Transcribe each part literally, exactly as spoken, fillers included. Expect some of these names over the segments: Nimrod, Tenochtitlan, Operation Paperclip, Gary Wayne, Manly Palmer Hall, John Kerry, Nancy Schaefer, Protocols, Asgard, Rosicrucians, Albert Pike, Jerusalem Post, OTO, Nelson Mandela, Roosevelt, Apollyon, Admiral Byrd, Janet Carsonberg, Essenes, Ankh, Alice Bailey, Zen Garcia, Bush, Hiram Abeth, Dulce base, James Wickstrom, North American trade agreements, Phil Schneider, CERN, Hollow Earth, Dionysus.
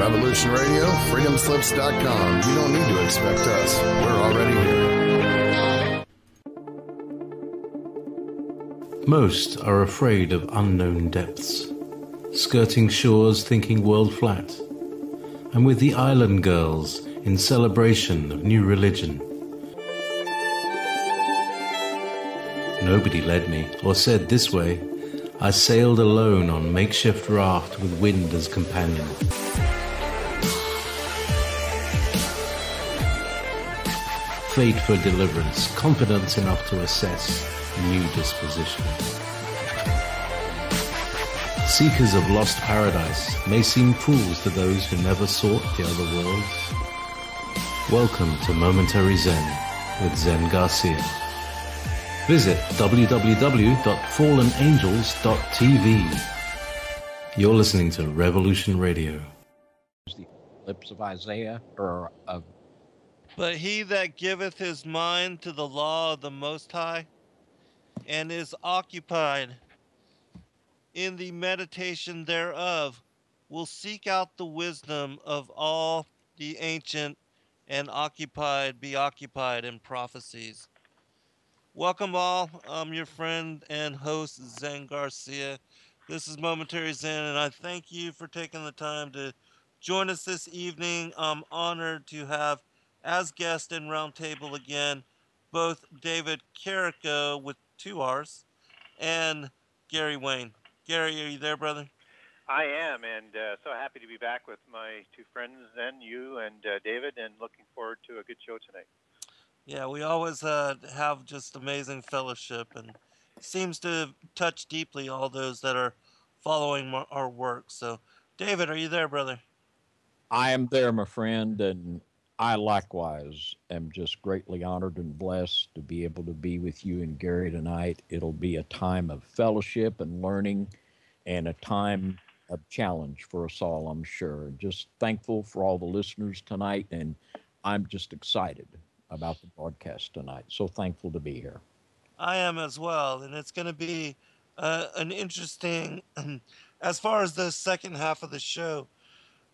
Revolution Radio, freedom slips dot com. You don't need to expect us. We're already here. Most are afraid of unknown depths, skirting shores thinking world flat, and with the island girls in celebration of new religion. Nobody led me or said this way. I sailed alone on makeshift raft with wind as companion. Faith for deliverance, confidence enough to assess new disposition. Seekers of lost paradise may seem fools to those who never sought the other worlds. Welcome to Momentary Zen with Zen Garcia. Visit w w w dot fallen angels dot t v. You're listening to Revolution Radio. The lips of Isaiah or of... But he that giveth his mind to the law of the Most High, and is occupied in the meditation thereof, will seek out the wisdom of all the ancient and occupied, be occupied in prophecies. Welcome all. I'm your friend and host, Zen Garcia. This is Momentary Zen, and I thank you for taking the time to join us this evening. I'm honored to have as guest in Roundtable again, both David Carrico with two R's and Gary Wayne. Gary, are you there, brother? I am, and uh, so happy to be back with my two friends, Zen, you and uh, David, and looking forward to a good show tonight. Yeah, we always uh, have just amazing fellowship, and seems to touch deeply all those that are following our work. So, David, are you there, brother? I am there, my friend, and I likewise am just greatly honored and blessed to be able to be with you and Gary tonight. It'll be a time of fellowship and learning and a time of challenge for us all, I'm sure. Just thankful for all the listeners tonight, and I'm just excited about the broadcast tonight. So thankful to be here. I am as well, and it's going to be uh, an interesting, as far as the second half of the show,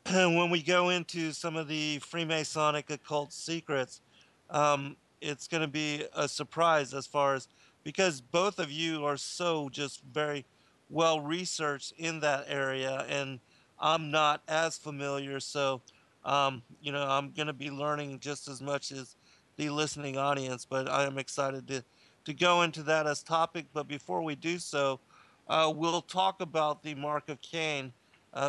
when we go into some of the Freemasonic occult secrets, um, it's going to be a surprise as far as, because both of you are so just very well researched in that area, and I'm not as familiar, so um, you know, I'm going to be learning just as much as the listening audience, but I am excited to, to go into that as topic. But before we do so, uh, we'll talk about the Mark of Cain,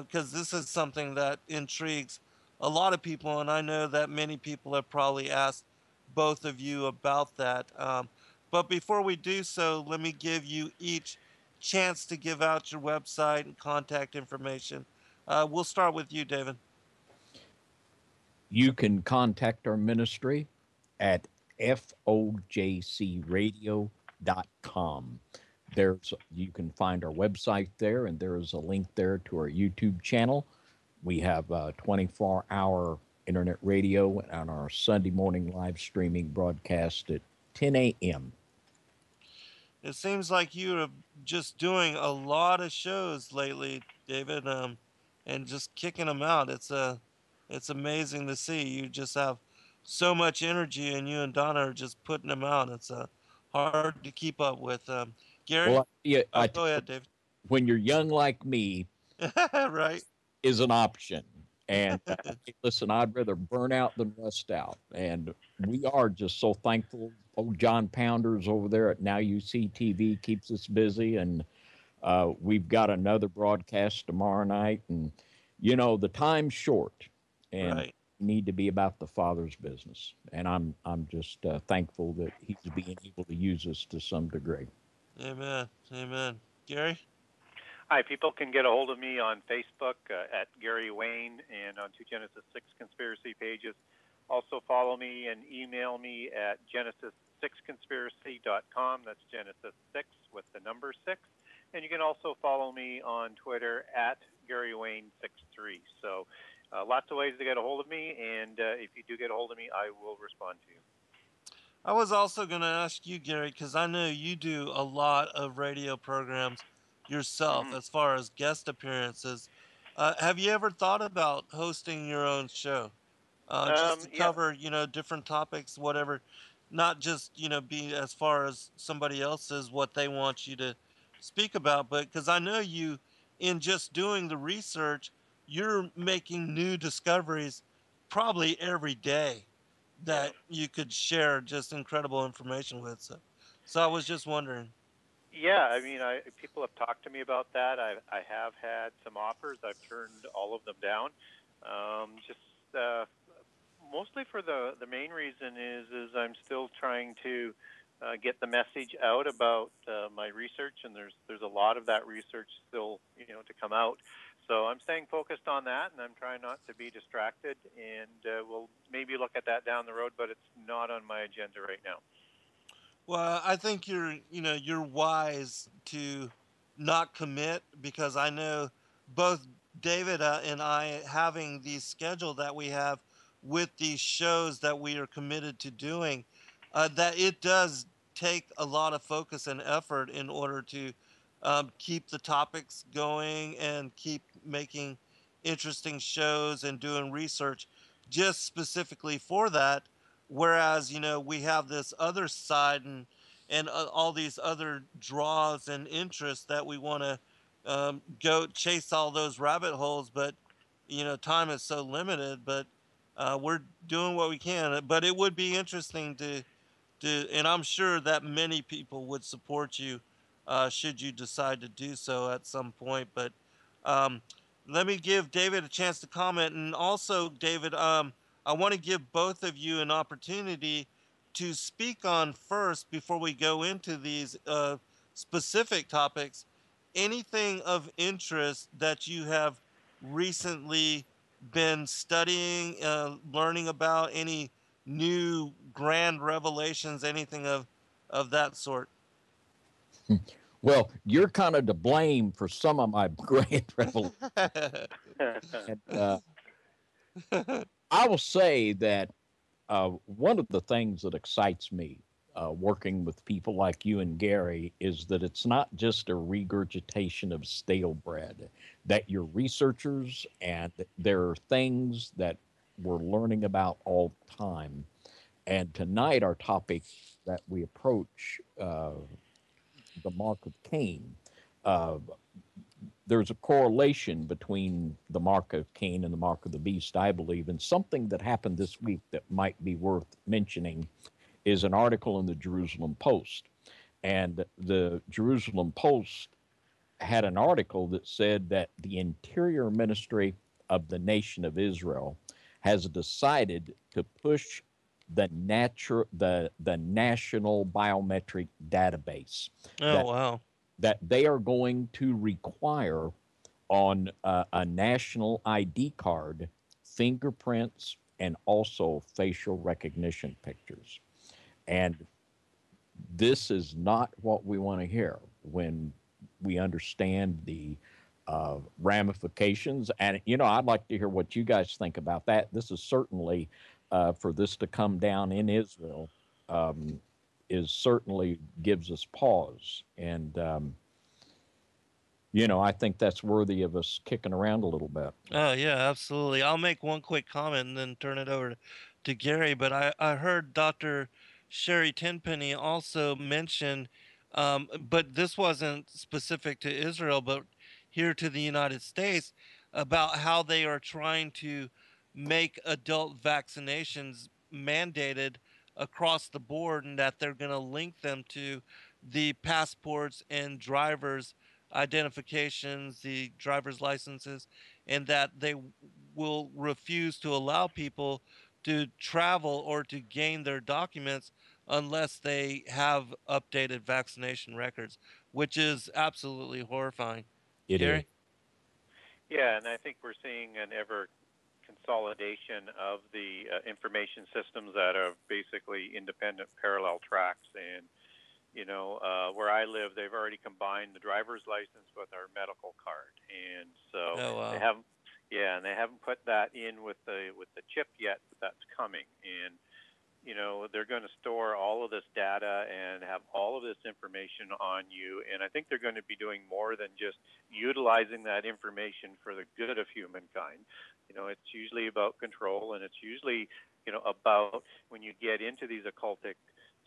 because uh, this is something that intrigues a lot of people, and I know that many people have probably asked both of you about that. Um, but before we do so, let me give you each chance to give out your website and contact information. Uh, we'll start with you, David. You can contact our ministry at f o j c radio dot com. There's, you can find our website there, and there is a link there to our YouTube channel. We have a twenty-four hour internet radio and our Sunday morning live streaming broadcast at ten a m It seems like you are just doing a lot of shows lately, David, um, and just kicking them out. It's a, it's amazing to see. You just have so much energy, and you and Donna are just putting them out. It's uh, hard to keep up with. Um, Gary, well, yeah, oh, I, go ahead, David. When you're young like me, right, is an option. And uh, listen, I'd rather burn out than rust out. And we are just so thankful. Old John Pounders over there at Now U C T V keeps us busy, and uh, we've got another broadcast tomorrow night. And you know, the time's short, and right, need to be about the Father's business, and I'm I'm just uh, thankful that he's being able to use us to some degree. Amen. Amen. Gary? Hi, people can get a hold of me on Facebook uh, at Gary Wayne, and on two Genesis six conspiracy pages. Also follow me and email me at genesis six conspiracy dot com. That's Genesis six with the number six. And you can also follow me on Twitter at Gary Wayne sixty-three. So Uh, lots of ways to get a hold of me, and uh, if you do get a hold of me, I will respond to you. I was also going to ask you, Gary, because I know you do a lot of radio programs yourself, mm-hmm, as far as guest appearances. Uh, have you ever thought about hosting your own show? Uh, just um, to cover, yeah. you know, different topics, whatever. Not just, you know, be as far as somebody else's, what they want you to speak about. But because I know you, in just doing the research, you're making new discoveries probably every day that yeah. you could share just incredible information with. So, so I was just wondering. Yeah, I mean, I, people have talked to me about that. I, I have had some offers. I've turned all of them down. Um, just... Uh, Mostly for the the main reason is is I'm still trying to uh, get the message out about uh, my research, and there's there's a lot of that research still you know to come out. So I'm staying focused on that, and I'm trying not to be distracted. And uh, we'll maybe look at that down the road, but it's not on my agenda right now. Well, I think you're you know you're wise to not commit, because I know both David and I, having the schedule that we have with these shows that we are committed to doing, uh, that it does take a lot of focus and effort in order to um, keep the topics going and keep making interesting shows and doing research just specifically for that. Whereas, you know, we have this other side and, and uh, all these other draws and interests that we want to um, go chase all those rabbit holes, but, you know, time is so limited, but Uh, we're doing what we can, but it would be interesting to, to, and I'm sure that many people would support you uh, should you decide to do so at some point. But um, let me give David a chance to comment. And also, David, um, I want to give both of you an opportunity to speak on first, before we go into these uh, specific topics, anything of interest that you have recently been studying, uh, learning about, any new grand revelations, anything of, of that sort? Well, you're kind of to blame for some of my grand revelations. and, uh, I will say that uh, one of the things that excites me uh, working with people like you and Gary is that it's not just a regurgitation of stale bread, that you're researchers and there are things that we're learning about all the time. And tonight our topic that we approach, uh, the Mark of Cain, uh, there's a correlation between the Mark of Cain and the Mark of the Beast, I believe. And something that happened this week that might be worth mentioning is an article in the Jerusalem Post. And the Jerusalem Post had an article that said that the Interior Ministry of the Nation of Israel has decided to push the natu- the the national biometric database. Oh, that, wow. That they are going to require on uh, a national I D card, fingerprints, and also facial recognition pictures. And this is not what we want to hear when we understand the uh, ramifications. And, you know, I'd like to hear what you guys think about that. This is certainly, uh, for this to come down in Israel, um, is certainly gives us pause. And, um, you know, I think that's worthy of us kicking around a little bit. Oh, yeah, absolutely. I'll make one quick comment and then turn it over to Gary. But I, I heard Doctor Sherry Tenpenny also mention, Um, but this wasn't specific to Israel, but here to the United States, about how they are trying to make adult vaccinations mandated across the board, and that they're going to link them to the passports and driver's identifications, the driver's licenses, and that they will refuse to allow people to travel or to gain their documents unless they have updated vaccination records, which is absolutely horrifying. It is. Yeah, and I think we're seeing an ever consolidation of the uh, information systems that are basically independent parallel tracks. And, you know, uh, where I live, they've already combined the driver's license with our medical card. And so oh, wow. they haven't, yeah, and they haven't put that in with the, with the chip yet, but that's coming. And you know, they're going to store all of this data and have all of this information on you. And I think they're going to be doing more than just utilizing that information for the good of humankind. You know, it's usually about control, and it's usually, you know, about when you get into these occultic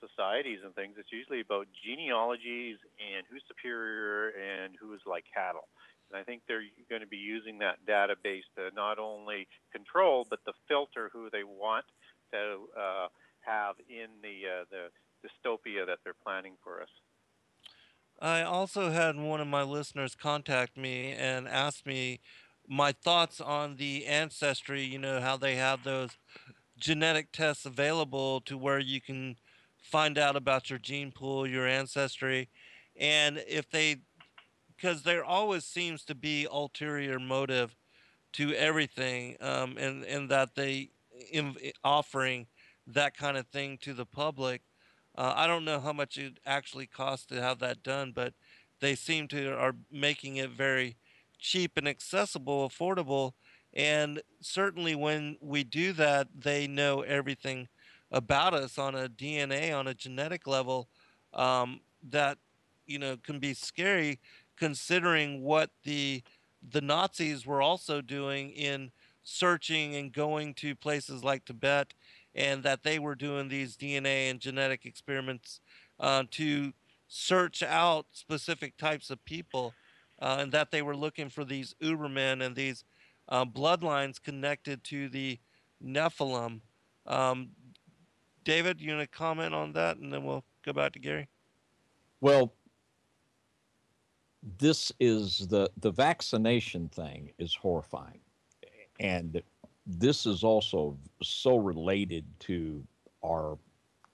societies and things, it's usually about genealogies and who's superior and who's like cattle. And I think they're going to be using that database to not only control, but to filter who they want to uh, have in the, uh, the dystopia that they're planning for us. I also had one of my listeners contact me and ask me my thoughts on the ancestry, you know, how they have those genetic tests available to where you can find out about your gene pool, your ancestry, and if they, because there always seems to be ulterior motive to everything, um, and, and that they in offering that kind of thing to the public. Uh, I don't know how much it actually costs to have that done, but they seem to are making it very cheap and accessible, affordable, and certainly when we do that, they know everything about us on a D N A, on a genetic level, um, that, you know, can be scary considering what the the Nazis were also doing in searching and going to places like Tibet, and that they were doing these D N A and genetic experiments uh, to search out specific types of people, uh, and that they were looking for these Ubermen and these uh, bloodlines connected to the Nephilim. Um, David, you want to comment on that, and then we'll go back to Gary? Well, this is the, the vaccination thing is horrifying. And this is also so related to our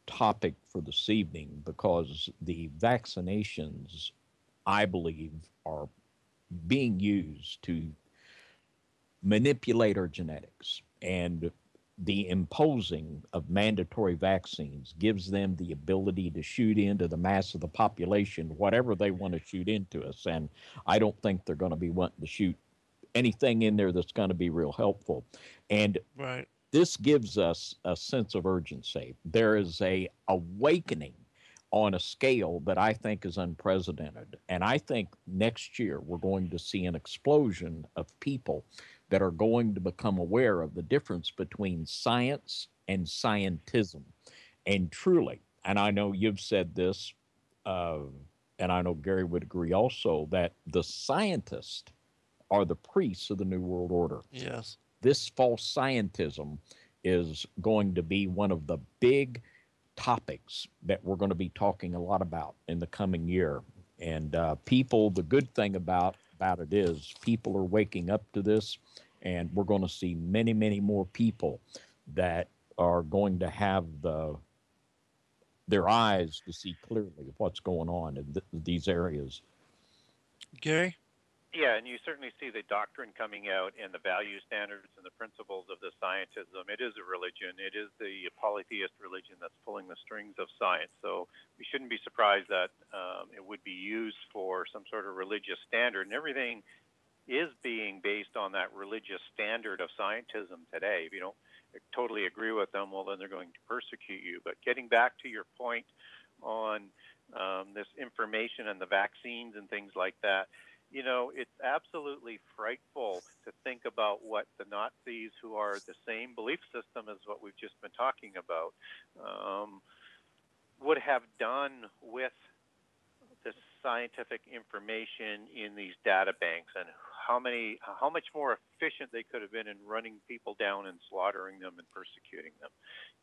topic for this evening, because the vaccinations, I believe, are being used to manipulate our genetics. And the imposing of mandatory vaccines gives them the ability to shoot into the mass of the population, whatever they want to shoot into us. And I don't think they're going to be wanting to shoot anything in there that's going to be real helpful. And right. This gives us a sense of urgency. There is a awakening on a scale that I think is unprecedented. And I think next year we're going to see an explosion of people that are going to become aware of the difference between science and scientism. And truly, and I know you've said this, uh, and I know Gary would agree also, that the scientist are the priests of the New World Order. Yes. This false scientism is going to be one of the big topics that we're going to be talking a lot about in the coming year. And uh, people, the good thing about, about it is people are waking up to this, and we're going to see many, many more people that are going to have the their eyes to see clearly what's going on in th these areas. Gary? Yeah, and you certainly see the doctrine coming out and the value standards and the principles of the scientism. It is a religion. It is the polytheist religion that's pulling the strings of science. So we shouldn't be surprised that um, it would be used for some sort of religious standard. And everything is being based on that religious standard of scientism today. If you don't totally agree with them, well, then they're going to persecute you. But getting back to your point on um, this information and the vaccines and things like that, you know, it's absolutely frightful to think about what the Nazis, who are the same belief system as what we've just been talking about, um, would have done with the scientific information in these data banks, and how many, how much more efficient they could have been in running people down and slaughtering them and persecuting them.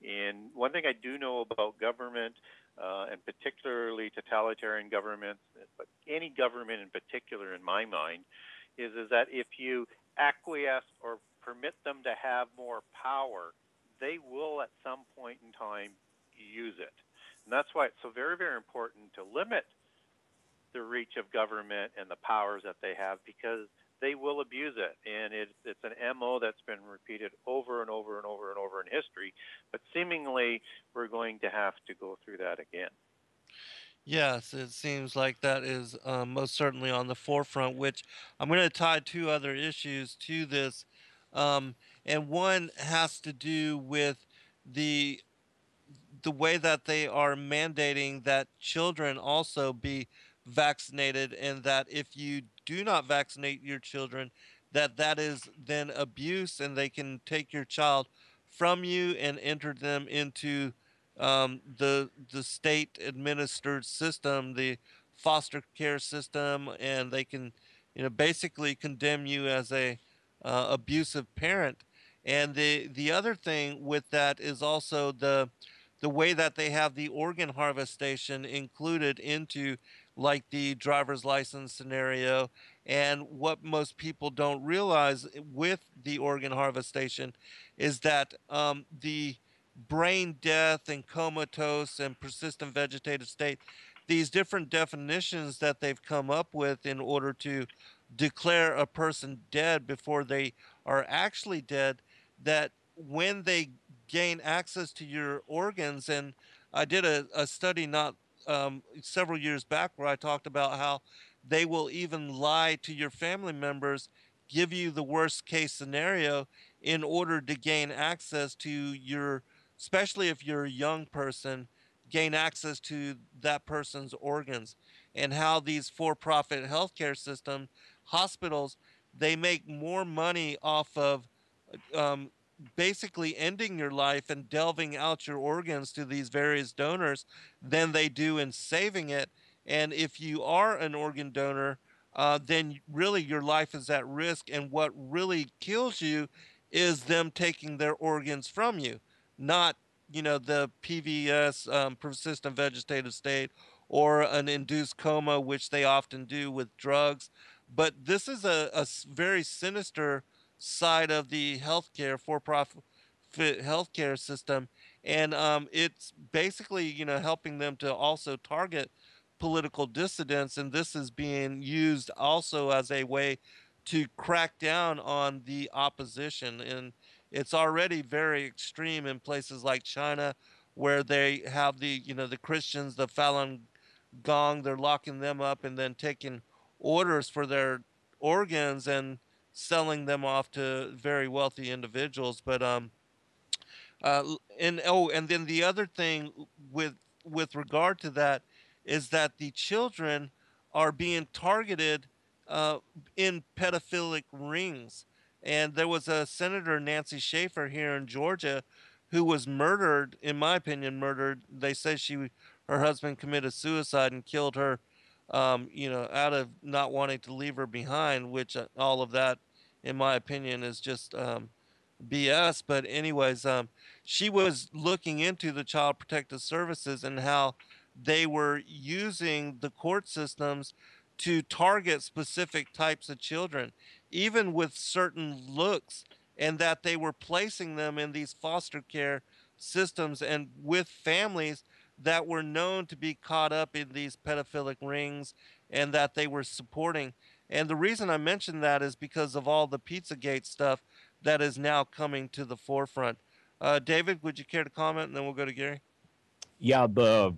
And one thing I do know about government, Uh, and particularly totalitarian governments, but any government in particular in my mind, is, is that if you acquiesce or permit them to have more power, they will at some point in time use it. And that's why it's so very, very important to limit the reach of government and the powers that they have, because they will abuse it. And it, it's an M O that's been repeated over and over and over and over in history, but seemingly we're going to have to go through that again. Yes, it seems like that is um, most certainly on the forefront, which I'm going to tie two other issues to this. Um, and one has to do with the the way that they are mandating that children also be vaccinated, and that if you do not vaccinate your children, that that is then abuse, and they can take your child from you and enter them into um, the the state-administered system, the foster care system, and they can, you know, basically condemn you as a uh, abusive parent. And the the other thing with that is also the the way that they have the organ harvestation included into like the driver's license scenario. And what most people don't realize with the organ harvestation is that um, the brain death and comatose and persistent vegetative state, these different definitions that they've come up with in order to declare a person dead before they are actually dead, that when they gain access to your organs, and I did a, a study not um, several years back where I talked about how they will even lie to your family members, give you the worst case scenario in order to gain access to your, especially if you're a young person, gain access to that person's organs. And how these for-profit healthcare system hospitals, they make more money off of um, basically ending your life and delving out your organs to these various donors than they do in saving it. And if you are an organ donor, uh, then really your life is at risk. And what really kills you is them taking their organs from you, not, you know, the P V S, um, persistent vegetative state, or an induced coma, which they often do with drugs. But this is a, a very sinister side of the healthcare, for-profit healthcare system. And um, it's basically, you know, helping them to also target political dissidents, and this is being used also as a way to crack down on the opposition. And it's already very extreme in places like China, where they have the, you know, the Christians, the Falun Gong, they're locking them up and then taking orders for their organs and selling them off to very wealthy individuals. But um uh and oh and then the other thing with with regard to that is that the children are being targeted uh, in pedophilic rings. And there was a senator, Nancy Schaefer, here in Georgia, who was murdered, in my opinion, murdered. They say she, her husband committed suicide and killed her, um, you know, out of not wanting to leave her behind, which uh, all of that, in my opinion, is just um, B S. But anyways, um, she was looking into the Child Protective Services and how they were using the court systems to target specific types of children, even with certain looks, and that they were placing them in these foster care systems and with families that were known to be caught up in these pedophilic rings and that they were supporting. And the reason I mention that is because of all the Pizzagate stuff that is now coming to the forefront. Uh, David, would you care to comment? And then we'll go to Gary. Yeah, the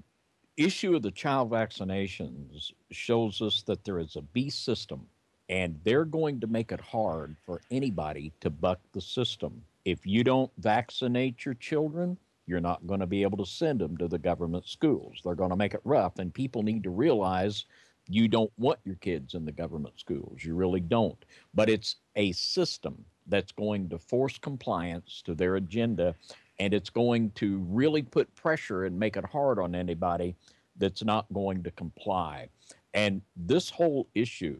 issue of the child vaccinations shows us that there is a beast system, and they're going to make it hard for anybody to buck the system. If you don't vaccinate your children, you're not going to be able to send them to the government schools. They're going to make it rough, and people need to realize you don't want your kids in the government schools. You really don't. But it's a system that's going to force compliance to their agenda. And it's going to really put pressure and make it hard on anybody that's not going to comply. And this whole issue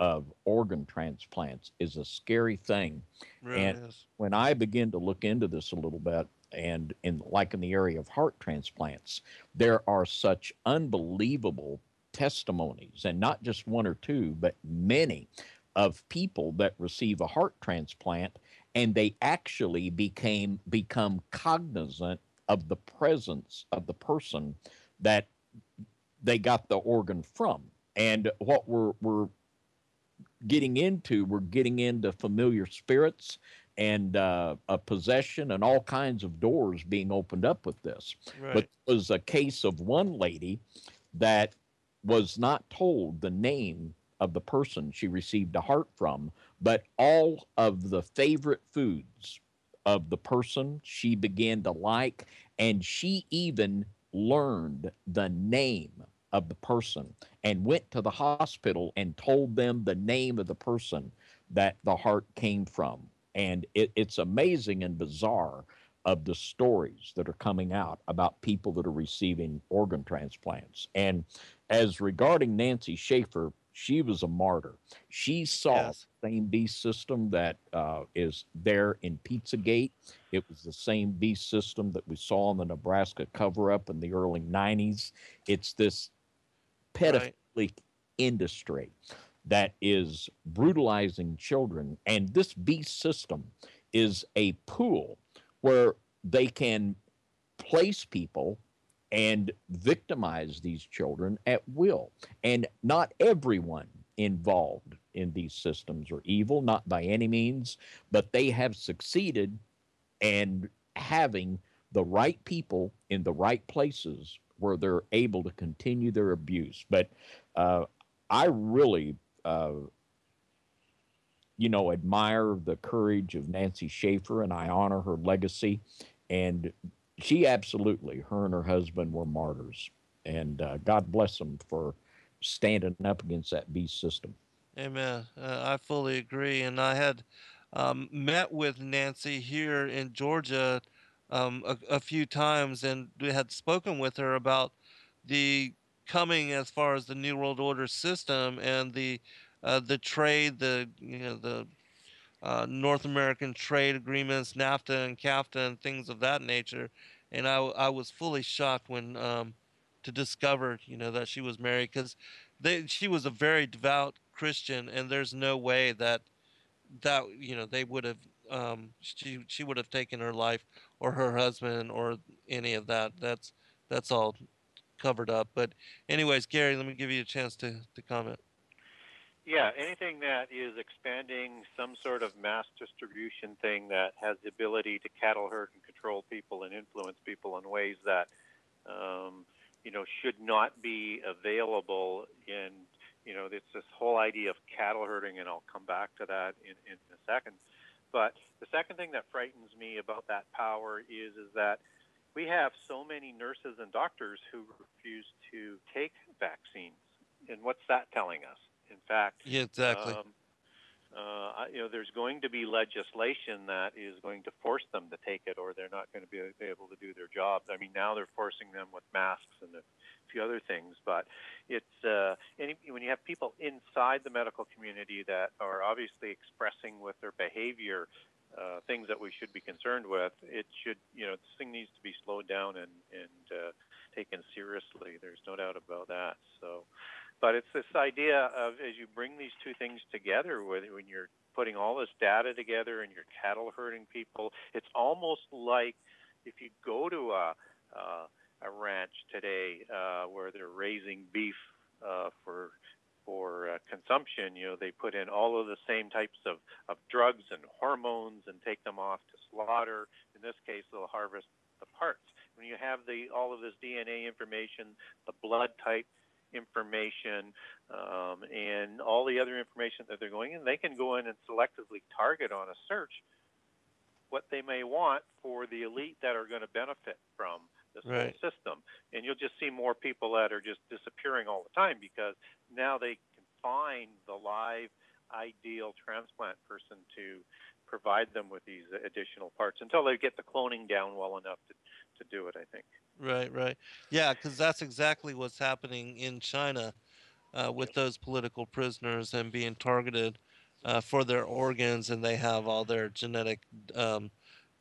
of organ transplants is a scary thing. Really and is. When I begin to look into this a little bit, and in like in the area of heart transplants, there are such unbelievable testimonies, and not just one or two, but many of people that receive a heart transplant, and they actually became become cognizant of the presence of the person that they got the organ from. And what we're, we're getting into, we're getting into familiar spirits and uh, a possession and all kinds of doors being opened up with this. Right. But it was a case of one lady that was not told the name of the person she received a heart from, but all of the favorite foods of the person she began to like, and she even learned the name of the person and went to the hospital and told them the name of the person that the heart came from. And it, it's amazing and bizarre of the stories that are coming out about people that are receiving organ transplants. And as regarding Nancy Schaefer, she was a martyr. She saw yes. the same beast system that uh, is there in Pizzagate. It was the same beast system that we saw in the Nebraska cover-up in the early nineties. It's this pedophilic right. industry that is brutalizing children. And this beast system is a pool where they can place people and victimize these children at will. And not everyone involved in these systems are evil, not by any means, but they have succeeded in having the right people in the right places where they're able to continue their abuse. But uh, I really, uh, you know, admire the courage of Nancy Schaefer, and I honor her legacy. And she absolutely, her and her husband were martyrs, and uh, God bless them for standing up against that beast system. Amen. Uh, I fully agree, and I had um, met with Nancy here in Georgia um, a, a few times, and we had spoken with her about the coming as far as the New World Order system and the uh, the trade, the you know the. Uh, North American trade agreements, NAFTA and CAFTA and things of that nature. And I, I was fully shocked when um, to discover, you know, that she was married, because she was a very devout Christian, and there's no way that, that you know, they would have, um, she, she would have taken her life or her husband or any of that. That's, that's all covered up. But anyways, Gary, let me give you a chance to, to comment. Yeah, anything that is expanding some sort of mass distribution thing that has the ability to cattle herd and control people and influence people in ways that, um, you know, should not be available in, you know, it's this whole idea of cattle herding, and I'll come back to that in, in a second. But the second thing that frightens me about that power is, is that we have so many nurses and doctors who refuse to take vaccines. And what's that telling us? In fact, yeah, exactly. um, uh, you know, there's going to be legislation that is going to force them to take it, or they're not going to be able to do their jobs. I mean, now they're forcing them with masks and a few other things. But it's uh, any, when you have people inside the medical community that are obviously expressing with their behavior uh, things that we should be concerned with, it should, you know, this thing needs to be slowed down and, and uh, taken seriously. There's no doubt about that. So. But it's this idea of, as you bring these two things together, with, when you're putting all this data together and you're cattle herding people, it's almost like if you go to a, uh, a ranch today uh, where they're raising beef uh, for for uh, consumption, you know, they put in all of the same types of, of drugs and hormones and take them off to slaughter. In this case, they'll harvest the parts. When you have the all of this D N A information, the blood type information, um, and all the other information that they're going in, they can go in and selectively target on a search what they may want for the elite that are going to benefit from this right. whole system. And you'll just see more people that are just disappearing all the time, because now they can find the live ideal transplant person to provide them with these additional parts until they get the cloning down well enough to, to do it, I think. Right, right. Yeah, because that's exactly what's happening in China uh, with those political prisoners and being targeted uh, for their organs, and they have all their genetic um,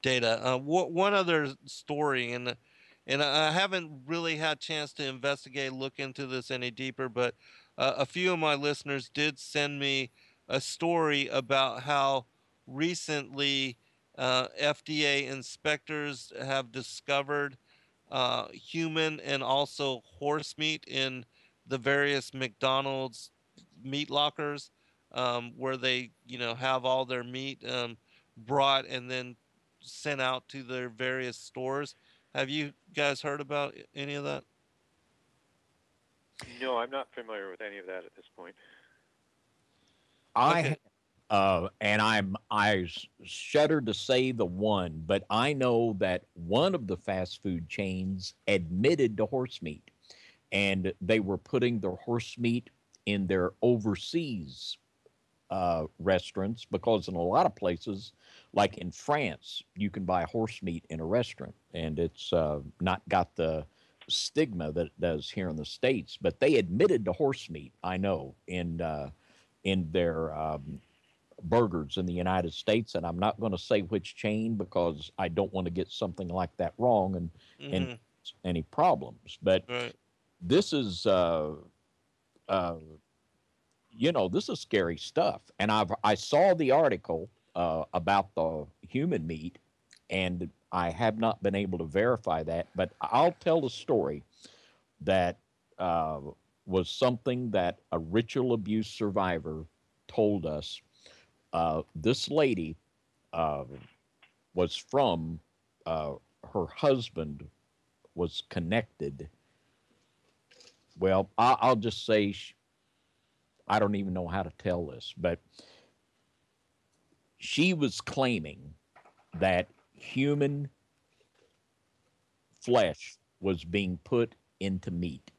data. Uh, wh one other story, and and I haven't really had a chance to investigate, look into this any deeper, but uh, a few of my listeners did send me a story about how recently uh, F D A inspectors have discovered Uh, human and also horse meat in the various McDonald's meat lockers, um, where they, you know, have all their meat um, brought and then sent out to their various stores. Have you guys heard about any of that? No, I'm not familiar with any of that at this point. I okay. Uh, and I'm, I shudder to say the one, but I know that one of the fast food chains admitted to horse meat, and they were putting their horse meat in their overseas uh, restaurants, because in a lot of places, like in France, you can buy horse meat in a restaurant, and it's uh, not got the stigma that it does here in the States. But they admitted to horse meat, I know, in uh, in their um, burgers in the United States, and I'm not going to say which chain because I don't want to get something like that wrong and mm-hmm. and any problems. But right. this is, uh, uh, you know, this is scary stuff. And I've I saw the article uh, about the human meat, and I have not been able to verify that. But I'll tell a story that uh, was something that a ritual abuse survivor told us. Uh, this lady uh, was from, uh, her husband was connected. Well, I, I'll just say, she, I don't even know how to tell this, but she was claiming that human flesh was being put into meat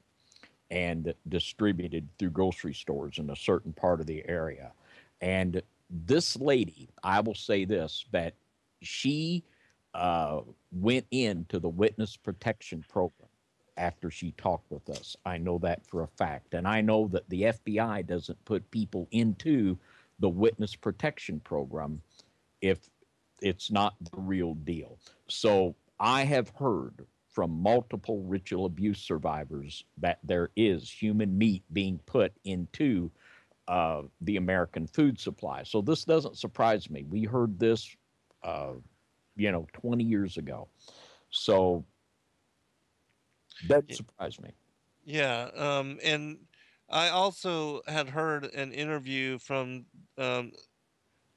and distributed through grocery stores in a certain part of the area. And this lady, I will say this, that she uh, went into the witness protection program after she talked with us. I know that for a fact. And I know that the F B I doesn't put people into the witness protection program if it's not the real deal. So I have heard from multiple ritual abuse survivors that there is human meat being put into Uh, the American food supply. So this doesn't surprise me. We heard this, uh, you know, twenty years ago. So that surprised me. Yeah. Um, and I also had heard an interview from, um,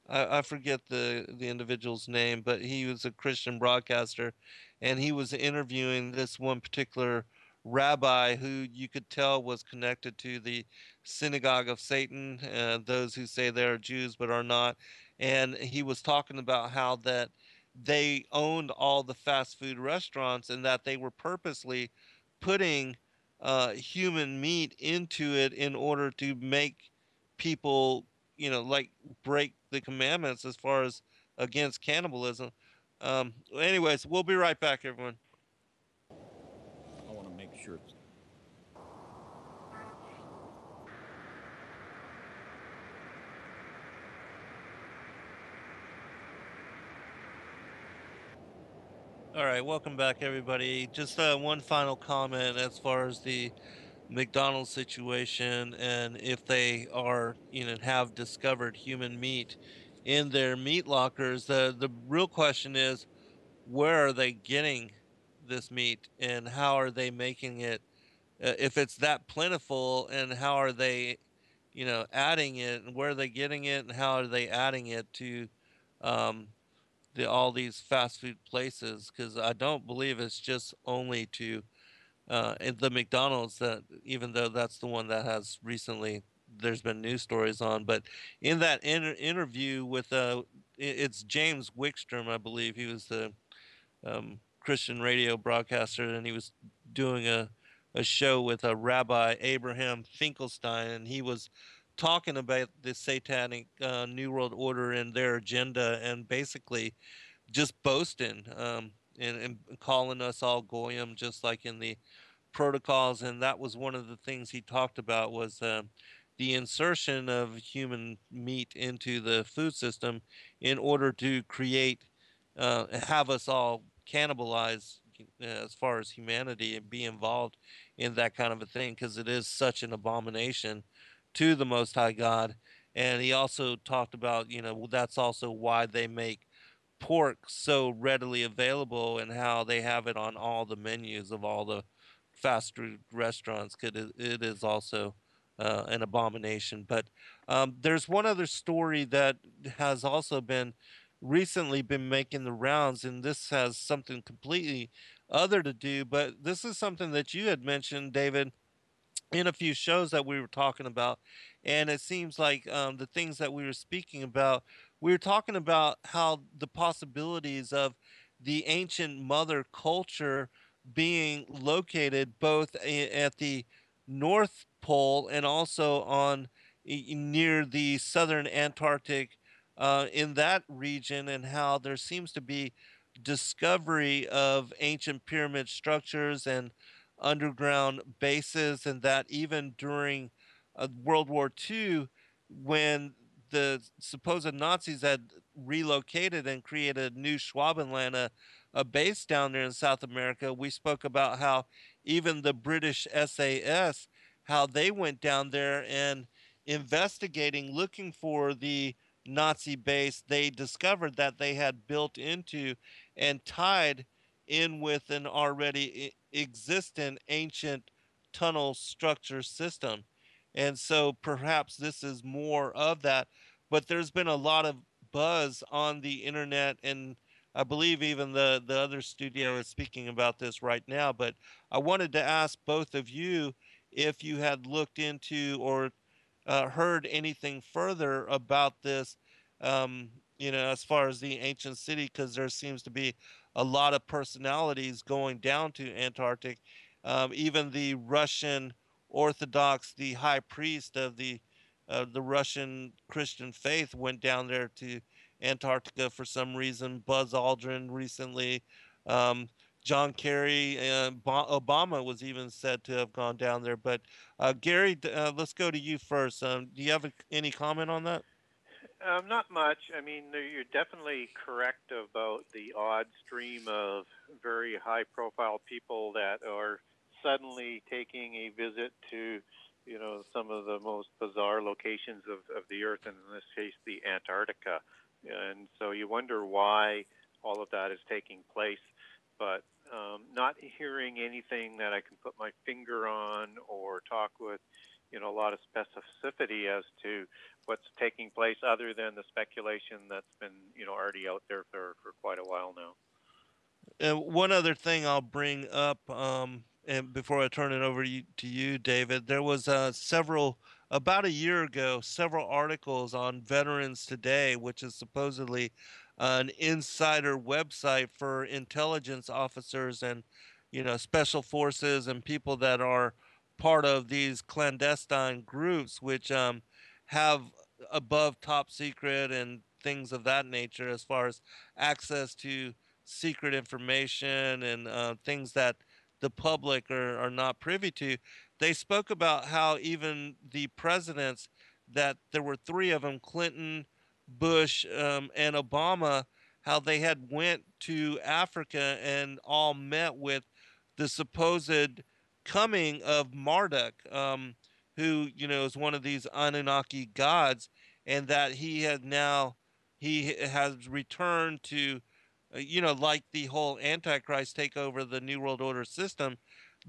I, I forget the, the individual's name, but he was a Christian broadcaster, and he was interviewing this one particular rabbi who you could tell was connected to the synagogue of Satan, uh, those who say they are Jews but are not. And he was talking about how that they owned all the fast food restaurants and that they were purposely putting uh, human meat into it in order to make people, you know, like break the commandments as far as against cannibalism. Um, anyways, we'll be right back, everyone. Shirts. All right, welcome back, everybody. Just uh, one final comment as far as the McDonald's situation, and if they are, you know, have discovered human meat in their meat lockers. The the real question is, where are they getting this meat, and how are they making it, uh, if it's that plentiful, and how are they, you know, adding it, and where are they getting it, and how are they adding it to um, the, all these fast food places? Because I don't believe it's just only to uh, the McDonald's, that even though that's the one that has recently, there's been news stories on. But in that inter interview with, uh, it's James Wickstrom, I believe he was the um, Christian radio broadcaster, and he was doing a, a show with a Rabbi Abraham Finkelstein, and he was talking about the satanic uh, New World Order and their agenda, and basically just boasting um, and, and calling us all Goyim, just like in the Protocols. And that was one of the things he talked about, was uh, the insertion of human meat into the food system in order to create, uh, have us all cannibalize uh, as far as humanity, and be involved in that kind of a thing, because it is such an abomination to the Most High God. And he also talked about, you know, well, that's also why they make pork so readily available, and how they have it on all the menus of all the fast food restaurants, because it is also uh, an abomination. But um, there's one other story that has also been recently been making the rounds, and this has something completely other to do, but this is something that you had mentioned, David, in a few shows that we were talking about, and it seems like um, the things that we were speaking about, we were talking about how the possibilities of the ancient mother culture being located both a, at the North Pole and also on near the southern Antarctic uh, in that region, and how there seems to be discovery of ancient pyramid structures and underground bases, and that even during uh, World War Two, when the supposed Nazis had relocated and created a new Schwabenland, a, a base down there in South America, we spoke about how even the British S A S, how they went down there and investigating, looking for the Nazi base, they discovered that they had built into and tied in with an already existent ancient tunnel structure system. And so perhaps this is more of that. But there's been a lot of buzz on the internet, and I believe even the, the other studio is speaking about this right now. But I wanted to ask both of you if you had looked into or uh, heard anything further about this, um, you know, as far as the ancient city, because there seems to be a lot of personalities going down to Antarctic. Um, even the Russian Orthodox, the high priest of the uh, the Russian Christian faith, went down there to Antarctica for some reason. Buzz Aldrin recently, um, John Kerry, uh, Obama was even said to have gone down there. But uh, Gary, uh, let's go to you first. Um, do you have a, any comment on that? Um, not much. I mean, you're definitely correct about the odd stream of very high-profile people that are suddenly taking a visit to, you know, some of the most bizarre locations of, of the Earth, and in this case, the Antarctica. And so you wonder why all of that is taking place, but um, not hearing anything that I can put my finger on or talk with, you know, a lot of specificity as to what's taking place, other than the speculation that's been, you know, already out there for, for quite a while now. And one other thing I'll bring up, um, and before I turn it over to you, to you David, there was uh, several, about a year ago, several articles on Veterans Today, which is supposedly an insider website for intelligence officers and, you know, special forces and people that are part of these clandestine groups, which um, have above top secret and things of that nature as far as access to secret information and uh, things that the public are, are not privy to. They spoke about how even the presidents, that there were three of them, Clinton, Bush, um, and Obama, how they had went to Africa and all met with the supposed coming of Marduk, um, who, you know, is one of these Anunnaki gods, and that he has now, he has returned to, uh, you know, like the whole Antichrist take over the New World Order system,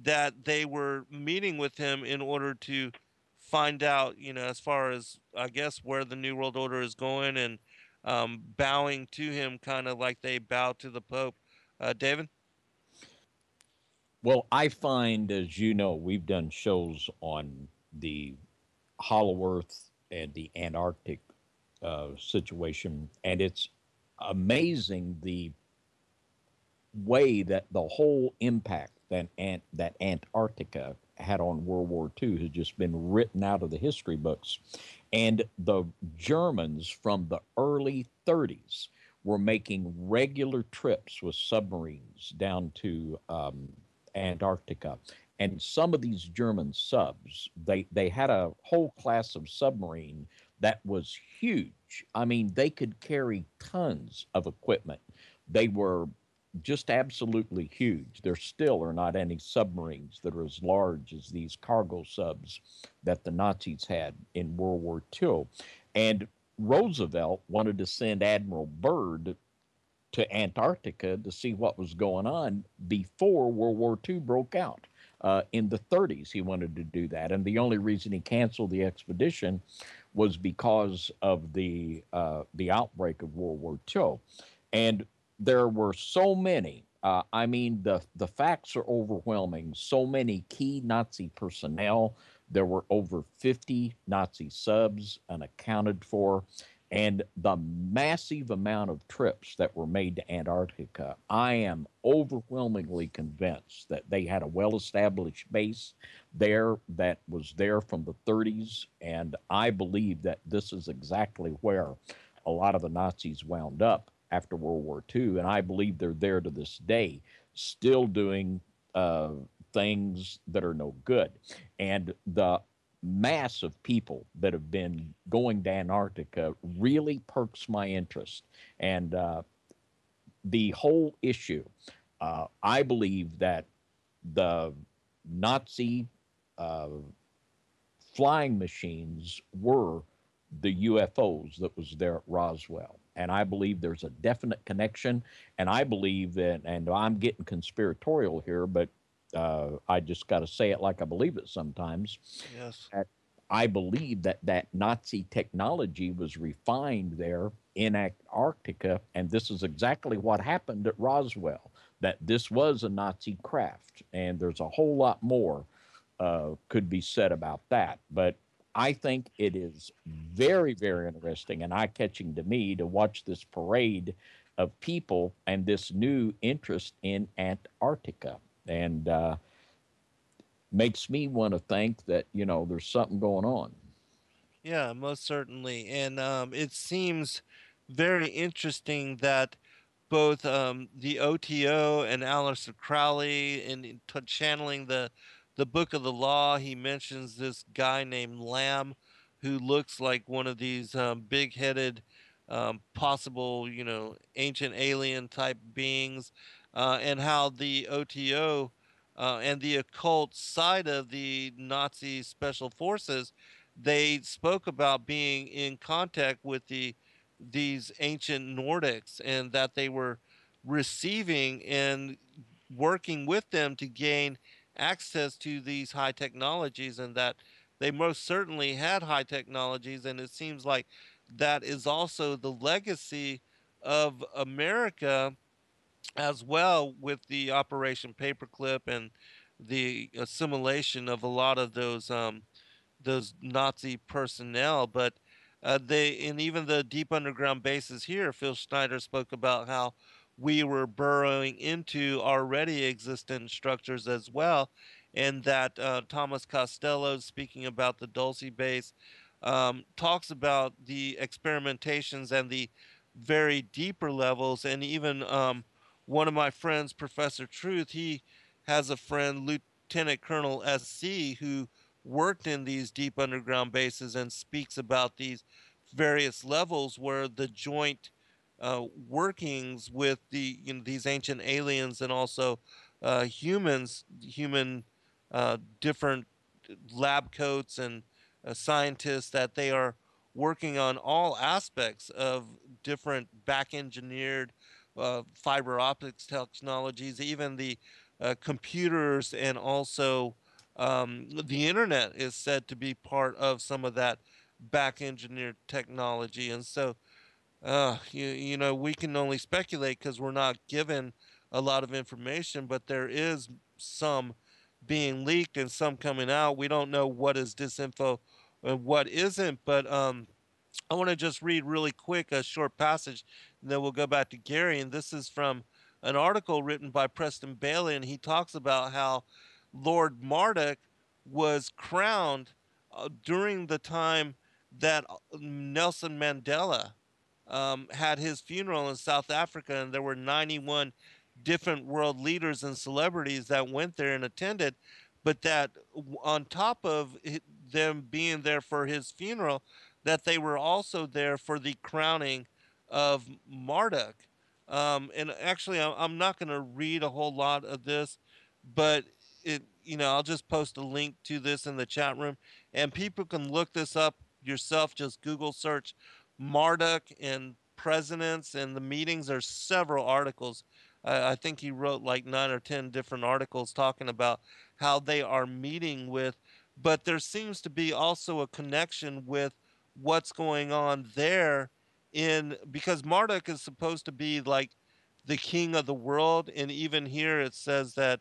that they were meeting with him in order to find out, you know, as far as, I guess, where the New World Order is going, and um, bowing to him kind of like they bow to the Pope. Uh, David? Well, I find, as you know, we've done shows on the Hollow Earth and the Antarctic uh, situation, and it's amazing the way that the whole impact that, Ant that Antarctica had on World War Two has just been written out of the history books. And the Germans from the early thirties were making regular trips with submarines down to um, Antarctica. And some of these German subs, they, they had a whole class of submarine that was huge. I mean, they could carry tons of equipment. They were just absolutely huge. There still are not any submarines that are as large as these cargo subs that the Nazis had in World War Two. And Roosevelt wanted to send Admiral Byrd to Antarctica to see what was going on before World War Two broke out. Uh, in the thirties, he wanted to do that. And the only reason he canceled the expedition was because of the, uh, the outbreak of World War Two. And there were so many. Uh, I mean, the, the facts are overwhelming. So many key Nazi personnel There were over fifty Nazi subs unaccounted for, and the massive amount of trips that were made to Antarctica. I am overwhelmingly convinced that they had a well-established base there that was there from the thirties, and I believe that this is exactly where a lot of the Nazis wound up after World War Two, and I believe they're there to this day, still doing uh, things that are no good. And the mass of people that have been going to Antarctica really perks my interest. And uh, the whole issue, uh, I believe that the Nazi uh, flying machines were the U F Os that was there at Roswell. And I believe there's a definite connection. And I believe that, and I'm getting conspiratorial here, but Uh, I just got to say it like I believe it sometimes. Yes. I believe that that Nazi technology was refined there in Antarctica, and this is exactly what happened at Roswell, that this was a Nazi craft, and there's a whole lot more uh, could be said about that. But I think it is very, very interesting and eye-catching to me to watch this parade of people and this new interest in Antarctica. And uh, makes me want to think that, you know, there's something going on. Yeah, most certainly. And um, it seems very interesting that both um, the O T O and Aleister Crowley, in, in channeling the, the Book of the Law, he mentions this guy named Lamb who looks like one of these um, big-headed um, possible, you know, ancient alien-type beings. Uh, and how the O T O uh, and the occult side of the Nazi special forces, they spoke about being in contact with the these ancient Nordics, and that they were receiving and working with them to gain access to these high technologies, and that they most certainly had high technologies. And it seems like that is also the legacy of America as well, with the Operation Paperclip and the assimilation of a lot of those um, those Nazi personnel. But uh, they, and even the deep underground bases here, Phil Schneider spoke about how we were burrowing into already existent structures as well, and that uh, Thomas Costello, speaking about the Dulce base, um, talks about the experimentations and the very deeper levels, and even um, one of my friends, Professor Truth, he has a friend, Lieutenant Colonel S C, who worked in these deep underground bases and speaks about these various levels where the joint uh, workings with the you know, these ancient aliens and also uh, humans, human uh, different lab coats and uh, scientists, that they are working on all aspects of different back-engineered Uh, fiber optics technologies, even the uh, computers, and also um, the internet is said to be part of some of that back-engineered technology. And so, uh, you, you know, we can only speculate because we're not given a lot of information, but there is some being leaked and some coming out. We don't know what is disinfo and what isn't, but um, I want to just read really quick a short passage, and then we'll go back to Gary. And this is from an article written by Preston Bailey, and he talks about how Lord Marduk was crowned uh, during the time that Nelson Mandela um, had his funeral in South Africa, and there were ninety-one different world leaders and celebrities that went there and attended, but that on top of them being there for his funeral, that they were also there for the crowning of Marduk. Um, and actually, I'm not going to read a whole lot of this, but it, you know, I'll just post a link to this in the chat room, and people can look this up yourself. Just Google search Marduk and presidents and the meetings. There's several articles. Uh, I think he wrote like nine or ten different articles talking about how they are meeting with, but there seems to be also a connection with what's going on there, in because Marduk is supposed to be like the king of the world, and even here it says that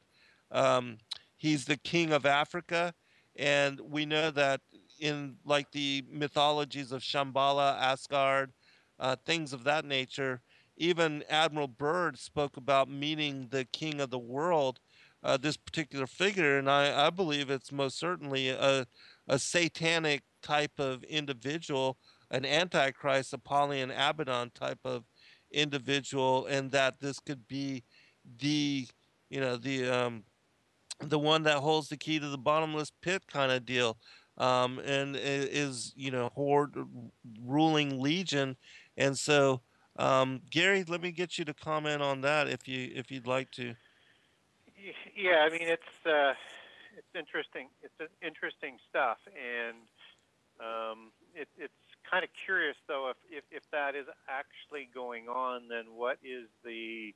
um, he's the king of Africa, And we know that in like the mythologies of Shambhala, Asgard, uh, things of that nature, even Admiral Byrd spoke about meeting the king of the world, uh, this particular figure. And I, I believe it's most certainly a, a satanic type of individual, an antichrist, Apollyon, Abaddon type of individual, and that this could be the, you know, the um, the one that holds the key to the bottomless pit kind of deal, um, and is, you know, horde ruling legion. And so, um, Gary, let me get you to comment on that if you if you'd like to. Yeah, I mean it's uh, it's interesting. It's interesting stuff, and um, it, it's. Kind of curious though, if, if if that is actually going on, then what is the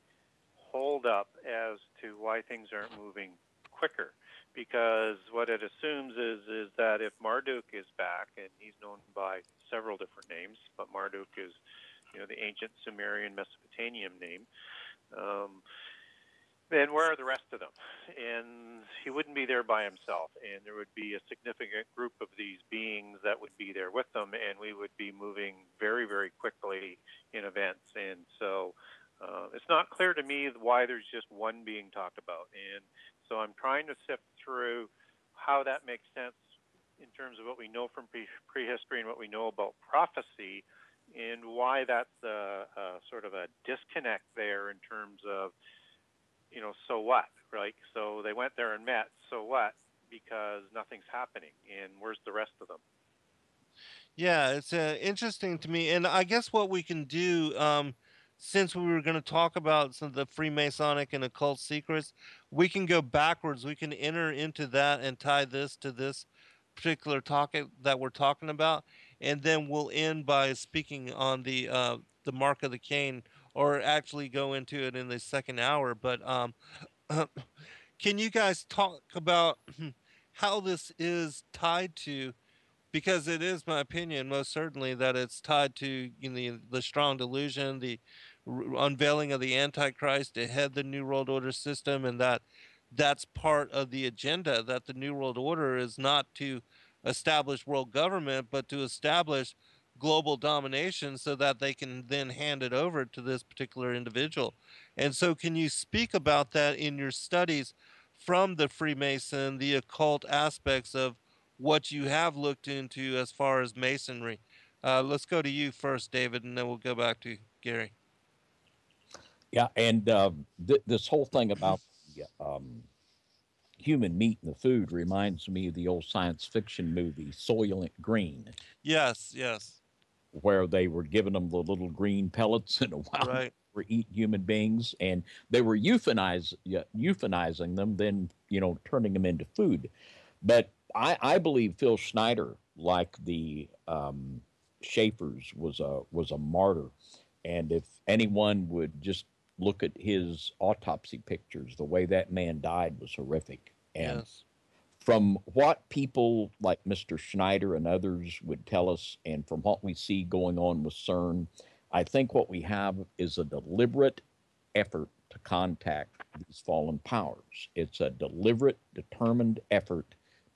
holdup as to why things aren't moving quicker? Because what it assumes is is that if Marduk is back, and he's known by several different names, but Marduk is, you know, the ancient Sumerian Mesopotamian name. Um, then where are the rest of them? And he wouldn't be there by himself, and there would be a significant group of these beings that would be there with them, and we would be moving very, very quickly in events. And so uh, it's not clear to me why there's just one being talked about. And so I'm trying to sift through how that makes sense in terms of what we know from pre prehistory and what we know about prophecy, and why that's a, a sort of a disconnect there in terms of, you know, so what, right? So they went there and met, so what? Because nothing's happening, and where's the rest of them? Yeah, it's uh, interesting to me, and I guess what we can do, um, since we were going to talk about some of the Freemasonic and occult secrets, we can go backwards. We can enter into that and tie this to this particular topic that we're talking about, and then we'll end by speaking on the uh, the Mark of the Cane, or actually go into it in the second hour. But um, can you guys talk about how this is tied to, because it is my opinion most certainly that it's tied to, you know, the, the strong delusion, the unveiling of the Antichrist to head the New World Order system, and that that's part of the agenda, that the New World Order is not to establish world government, but to establish global domination so that they can then hand it over to this particular individual. And so can you speak about that in your studies from the Freemason, the occult aspects of what you have looked into as far as Masonry? Uh, let's go to you first, David, and then we'll go back to Gary. Yeah, and uh, th this whole thing about the, um, human meat and the food reminds me of the old science fiction movie, Soylent Green. Yes, yes. Where they were giving them the little green pellets in a while, right, for eat human beings, and they were euthanize, euthanizing them, then, you know, turning them into food. But I, I believe Phil Schneider, like the um, Schaefers, was a was a martyr, and if anyone would just look at his autopsy pictures, the way that man died was horrific. And yes, from what people like Mister Schneider and others would tell us, and from what we see going on with CERN, I think what we have is a deliberate effort to contact these fallen powers. It's a deliberate, determined effort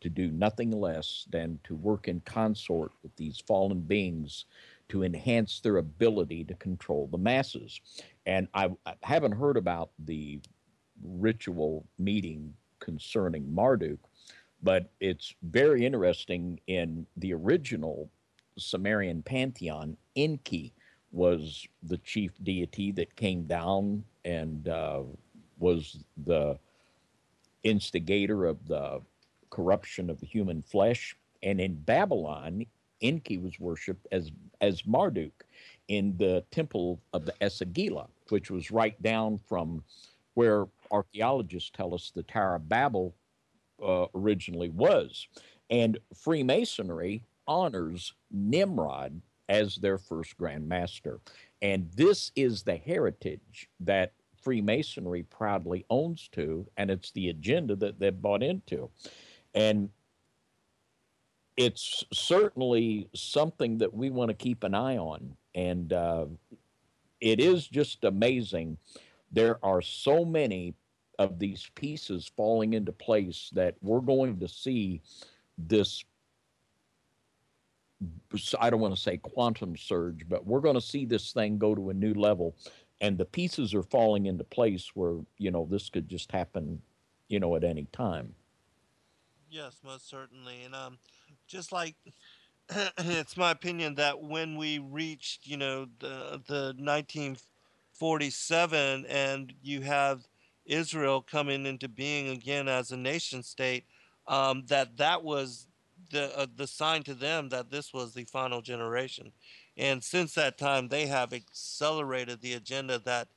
to do nothing less than to work in consort with these fallen beings to enhance their ability to control the masses. And I, I haven't heard about the ritual meeting concerning Marduk, but it's very interesting. In the original Sumerian pantheon, Enki was the chief deity that came down and uh, was the instigator of the corruption of the human flesh. And in Babylon, Enki was worshipped as, as Marduk in the temple of the Esagila, which was right down from where archaeologists tell us the Tower of Babel Uh, originally was. And Freemasonry honors Nimrod as their first Grand Master. And this is the heritage that Freemasonry proudly owns to, and it's the agenda that they've bought into. And it's certainly something that we want to keep an eye on. And uh, it is just amazing. There are so many of these pieces falling into place that we're going to see this, I don't want to say quantum surge, but we're going to see this thing go to a new level. And the pieces are falling into place where, you know, this could just happen, you know, at any time. Yes, most certainly. And um, just like it's my opinion that when we reached, you know, the, the nineteen forty-seven and you have Israel coming into being again as a nation state, um, that that was the uh, the sign to them that this was the final generation. And since that time, they have accelerated the agenda that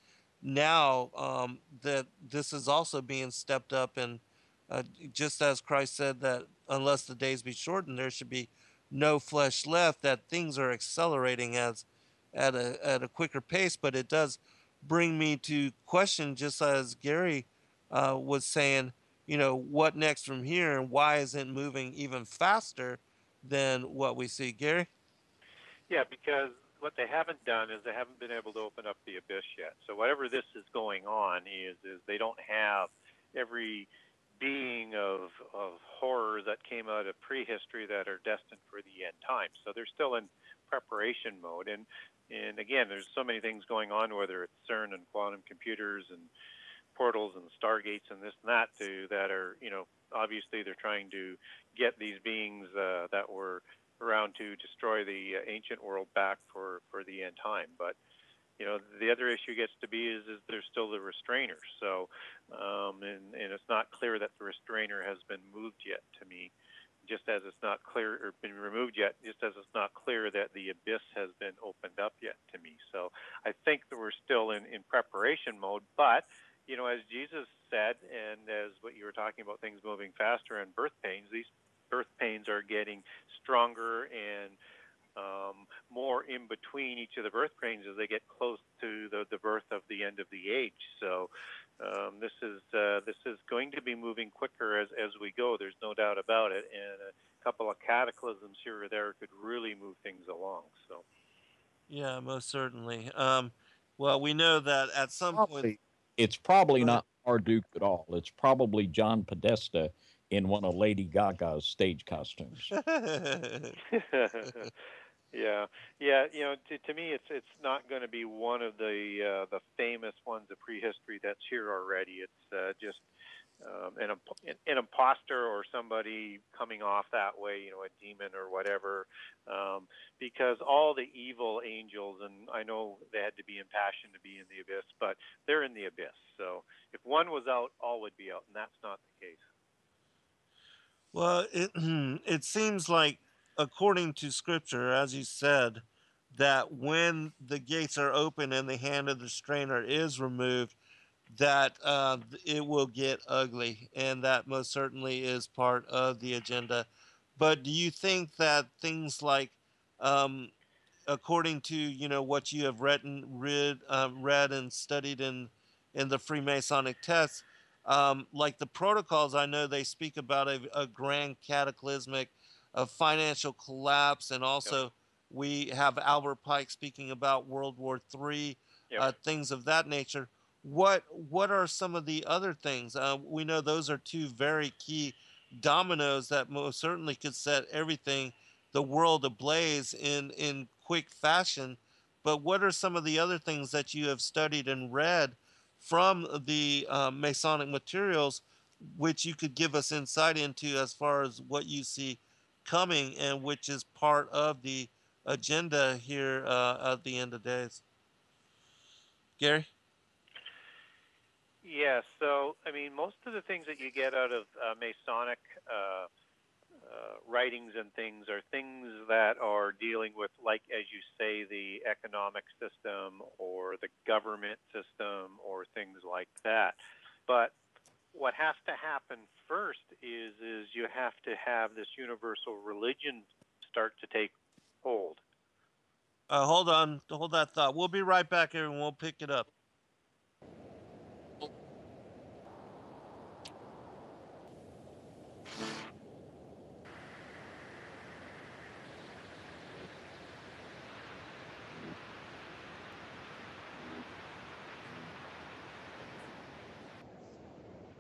now um, that this is also being stepped up. And uh, just as Christ said that unless the days be shortened, there should be no flesh left, that things are accelerating as at a at a quicker pace. But it does bring me to question, just as Gary uh, was saying, you know, what next from here, and why isn't it moving even faster than what we see, Gary? Yeah, because what they haven't done is they haven't been able to open up the abyss yet. So whatever this is going on is is they don't have every being of of horror that came out of prehistory that are destined for the end times. So they're still in preparation mode. And and again, there's so many things going on, whether it's CERN and quantum computers and portals and stargates and this and that too, that are, you know, obviously they're trying to get these beings uh, that were around to destroy the uh, ancient world back for, for the end time. But, you know, the other issue gets to be is, is there's still the restrainer. So, um, and, and it's not clear that the restrainer has been moved yet to me, just as it's not clear, or been removed yet, just as it's not clear that the abyss has been opened up yet to me. So I think that we're still in, in preparation mode, but you know, as Jesus said, and as what you were talking about, things moving faster and birth pains, these birth pains are getting stronger and um, more in between each of the birth pains as they get close to the, the birth of the end of the age. So um, this is uh, this is going to be moving quicker as, as we go. There's no doubt about it. And a couple of cataclysms here or there could really move things along. So, yeah, most certainly. Um, well, we know that at some Probably. point... It's probably not Marduk at all. It's probably John Podesta in one of Lady Gaga's stage costumes. yeah, yeah. You know, to, to me, it's it's not going to be one of the uh, the famous ones of prehistory that's here already. It's uh, just um, an an imposter or somebody coming off that way. You know, a demon or whatever. Um, because all the evil angels, and I know they had to be impassioned to be in the abyss, but they're in the abyss. So if one was out, all would be out, and that's not the case. Well, it, it seems like, according to Scripture, as you said, that when the gates are open and the hand of the strainer is removed, that uh, it will get ugly, and that most certainly is part of the agenda. But do you think that things like, um, according to, you know, what you have read and read, uh, read and studied in in the Freemasonic texts, um, like the Protocols, I know they speak about a, a grand cataclysmic, a financial collapse, and also yep. we have Albert Pike speaking about World War Three, yep. uh, things of that nature. What what are some of the other things? Uh, we know those are two very key dominoes that most certainly could set everything, the world ablaze in, in quick fashion. But what are some of the other things that you have studied and read from the uh, Masonic materials, which you could give us insight into as far as what you see coming and which is part of the agenda here uh, at the end of days? Gary? Yeah, so, I mean, most of the things that you get out of uh, Masonic uh, uh, writings and things are things that are dealing with, like, as you say, the economic system or the government system or things like that. But what has to happen first is, is you have to have this universal religion start to take hold. Uh, hold on. Hold that thought. We'll be right back, everyone. We'll pick it up.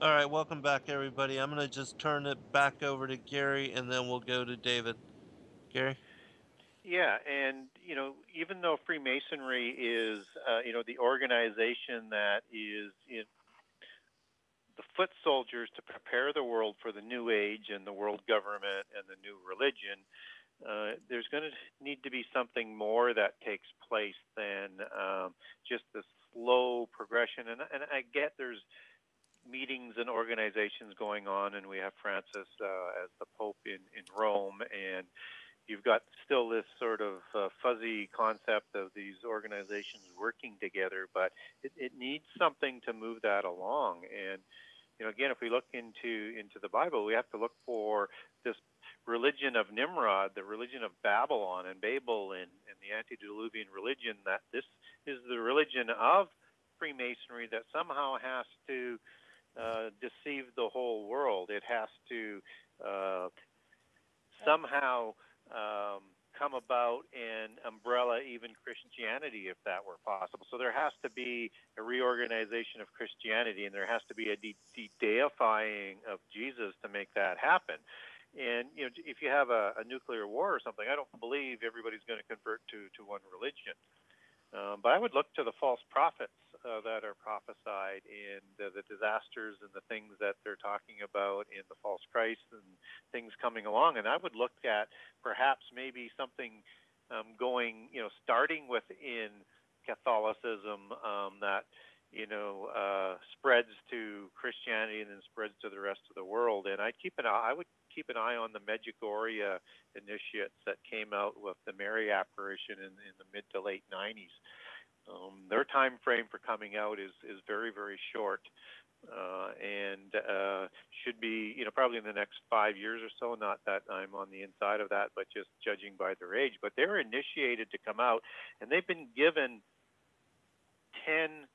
All right, welcome back, everybody. I'm going to just turn it back over to Gary, and then we'll go to David. Gary? Yeah, and, you know, even though Freemasonry is, uh, you know, the organization that is in the foot soldiers to prepare the world for the new age and the world government and the new religion, uh, there's going to need to be something more that takes place than um, just the slow progression. And, and I get there's meetings and organizations going on, and we have Francis uh, as the Pope in, in Rome, and you've got still this sort of uh, fuzzy concept of these organizations working together, but it, it needs something to move that along. And, you know, again, if we look into, into the Bible, we have to look for this religion of Nimrod, the religion of Babylon and Babel and, and the antediluvian religion, that this is the religion of Freemasonry that somehow has to uh, deceive the whole world. It has to uh, somehow... Um, come about and umbrella even Christianity if that were possible. So there has to be a reorganization of Christianity, and there has to be a de- de- deifying of Jesus to make that happen. And you know, if you have a, a nuclear war or something, I don't believe everybody's going to convert to, to one religion. Um, but I would look to the false prophets uh, that are prophesied in the, the disasters and the things that they're talking about in the false Christ and things coming along. And I would look at perhaps maybe something um, going, you know, starting within Catholicism um, that, you know, uh, spreads to Christianity and then spreads to the rest of the world. And I keep an eye, I would keep an eye on the Medjugorje initiates that came out with the Mary apparition in, in the mid to late nineties. Um, their time frame for coming out is, is very, very short, uh, and uh, should be, you know, probably in the next five years or so. Not that I'm on the inside of that, but just judging by their age. But they're initiated to come out, and they've been given ten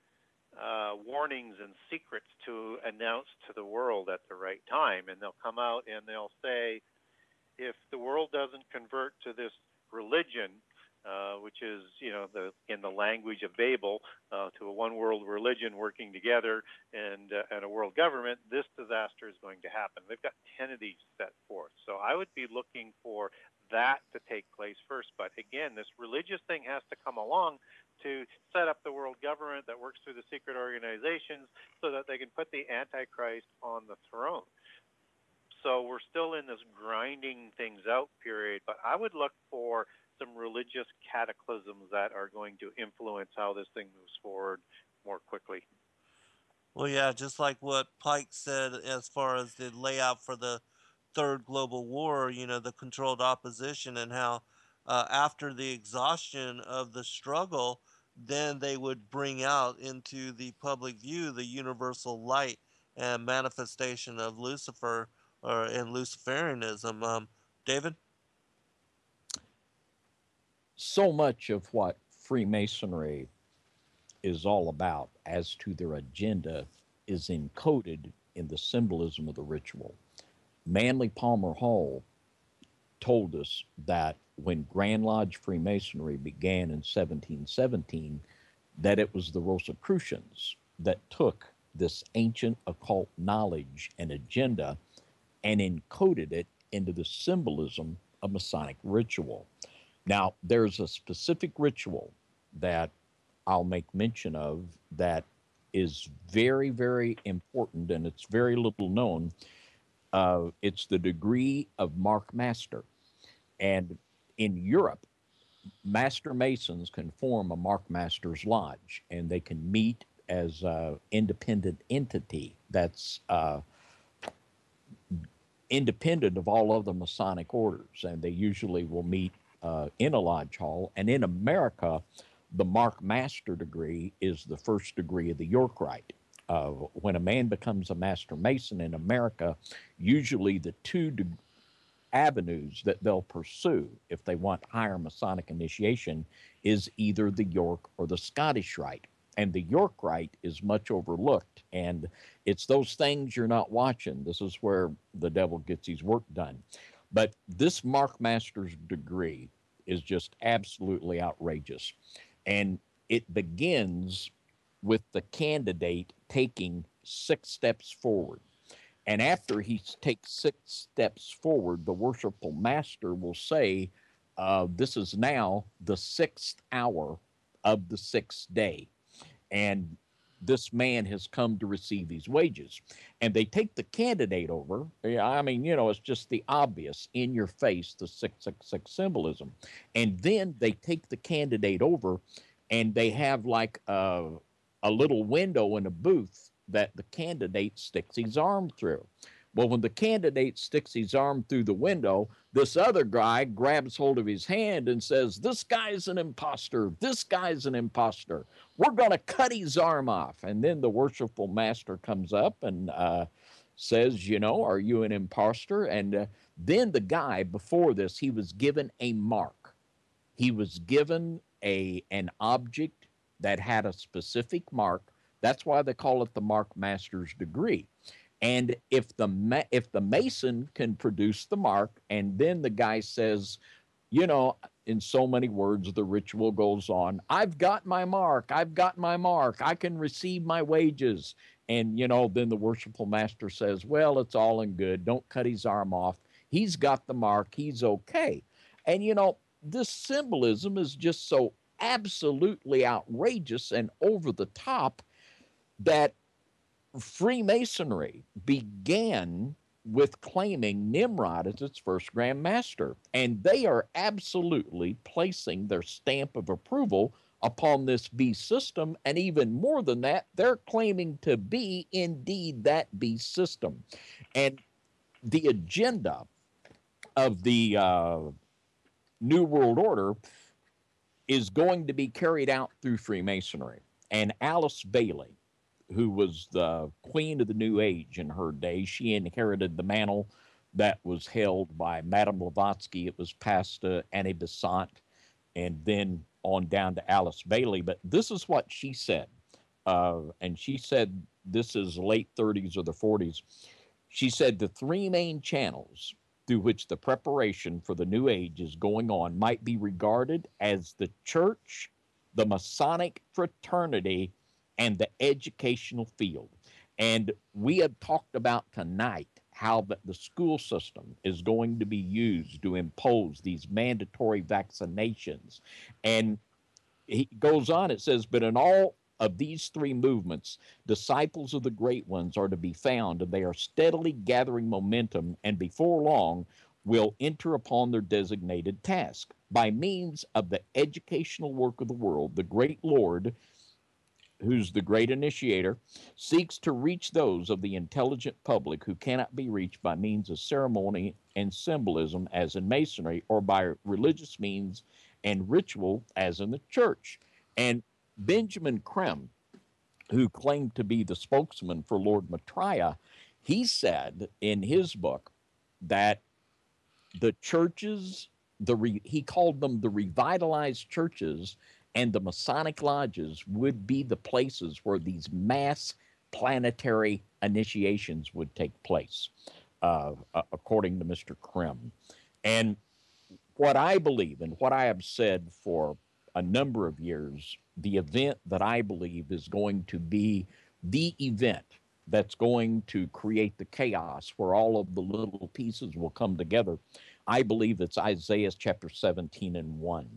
Uh, warnings and secrets to announce to the world at the right time. And they'll come out and they'll say, if the world doesn't convert to this religion, uh, which is, you know, the, in the language of Babel, uh, to a one world religion working together and, uh, and a world government, this disaster is going to happen. They've got ten of these set forth. So I would be looking for that to take place first. But again, this religious thing has to come along to set up the world government that works through the secret organizations so that they can put the Antichrist on the throne. So we're still in this grinding things out period, but I would look for some religious cataclysms that are going to influence how this thing moves forward more quickly. Well, yeah, just like what Pike said as far as the layout for the Third Global War, you know, the controlled opposition, and how uh, after the exhaustion of the struggle, then they would bring out into the public view the universal light and manifestation of Lucifer or and Luciferianism. Um, David? So much of what Freemasonry is all about as to their agenda is encoded in the symbolism of the ritual. Manly Palmer Hall told us that when Grand Lodge Freemasonry began in seventeen seventeen, that it was the Rosicrucians that took this ancient occult knowledge and agenda and encoded it into the symbolism of Masonic ritual. Now, there's a specific ritual that I'll make mention of that is very, very important, and it's very little known. Uh, it's the degree of Mark Master. And in Europe, Master Masons can form a Mark Master's Lodge, and they can meet as an independent entity that's uh, independent of all other Masonic orders, and they usually will meet uh, in a lodge hall. And in America, the Mark Master degree is the first degree of the York Rite. Uh, when a man becomes a Master Mason in America, usually the two de- avenues that they'll pursue if they want higher Masonic initiation is either the York or the Scottish Rite. And the York Rite is much overlooked, and it's those things you're not watching. This is where the devil gets his work done. But this Mark Master's degree is just absolutely outrageous. And it begins with the candidate taking six steps forward. And after he takes six steps forward, the worshipful master will say, uh, this is now the sixth hour of the sixth day. And this man has come to receive his wages. And they take the candidate over. I mean, you know, it's just the obvious in your face, the six six six symbolism. And then they take the candidate over and they have like a, a little window in a booth that the candidate sticks his arm through. Well, when the candidate sticks his arm through the window, this other guy grabs hold of his hand and says, this guy's an imposter. This guy's an imposter. We're going to cut his arm off. And then the worshipful master comes up and uh, says, you know, are you an imposter? And uh, then the guy before this, he was given a mark. He was given a an object that had a specific mark. That's why they call it the Mark Master's Degree. And if the ma if the Mason can produce the mark, and then the guy says, you know, in so many words, the ritual goes on. I've got my mark. I've got my mark. I can receive my wages. And, you know, then the worshipful master says, well, it's all in good. Don't cut his arm off. He's got the mark. He's okay. And, you know, this symbolism is just so absolutely outrageous and over the top that Freemasonry began with claiming Nimrod as its first Grand Master, and they are absolutely placing their stamp of approval upon this beast system, and even more than that, they're claiming to be indeed that beast system. And the agenda of the uh, New World Order is going to be carried out through Freemasonry, and Alice Bailey, who was the queen of the New Age in her day. She inherited the mantle that was held by Madame Blavatsky. It was passed to Annie Besant and then on down to Alice Bailey. But this is what she said. Uh, and she said, this is late thirties or the forties. She said the three main channels through which the preparation for the New Age is going on might be regarded as the church, the Masonic fraternity, and the educational field. And we have talked about tonight how that the school system is going to be used to impose these mandatory vaccinations. And he goes on, it says, but in all of these three movements, disciples of the great ones are to be found, and they are steadily gathering momentum, and before long will enter upon their designated task. By means of the educational work of the world, the great Lord, who's the great initiator, seeks to reach those of the intelligent public who cannot be reached by means of ceremony and symbolism, as in Masonry, or by religious means and ritual, as in the church. And Benjamin Krem, who claimed to be the spokesman for Lord Maitreya, he said in his book that the churches, the re he called them the revitalized churches, and the Masonic lodges would be the places where these mass planetary initiations would take place, uh, according to Mister Krem. And what I believe and what I have said for a number of years, the event that I believe is going to be the event that's going to create the chaos where all of the little pieces will come together, I believe it's Isaiah chapter seventeen and one.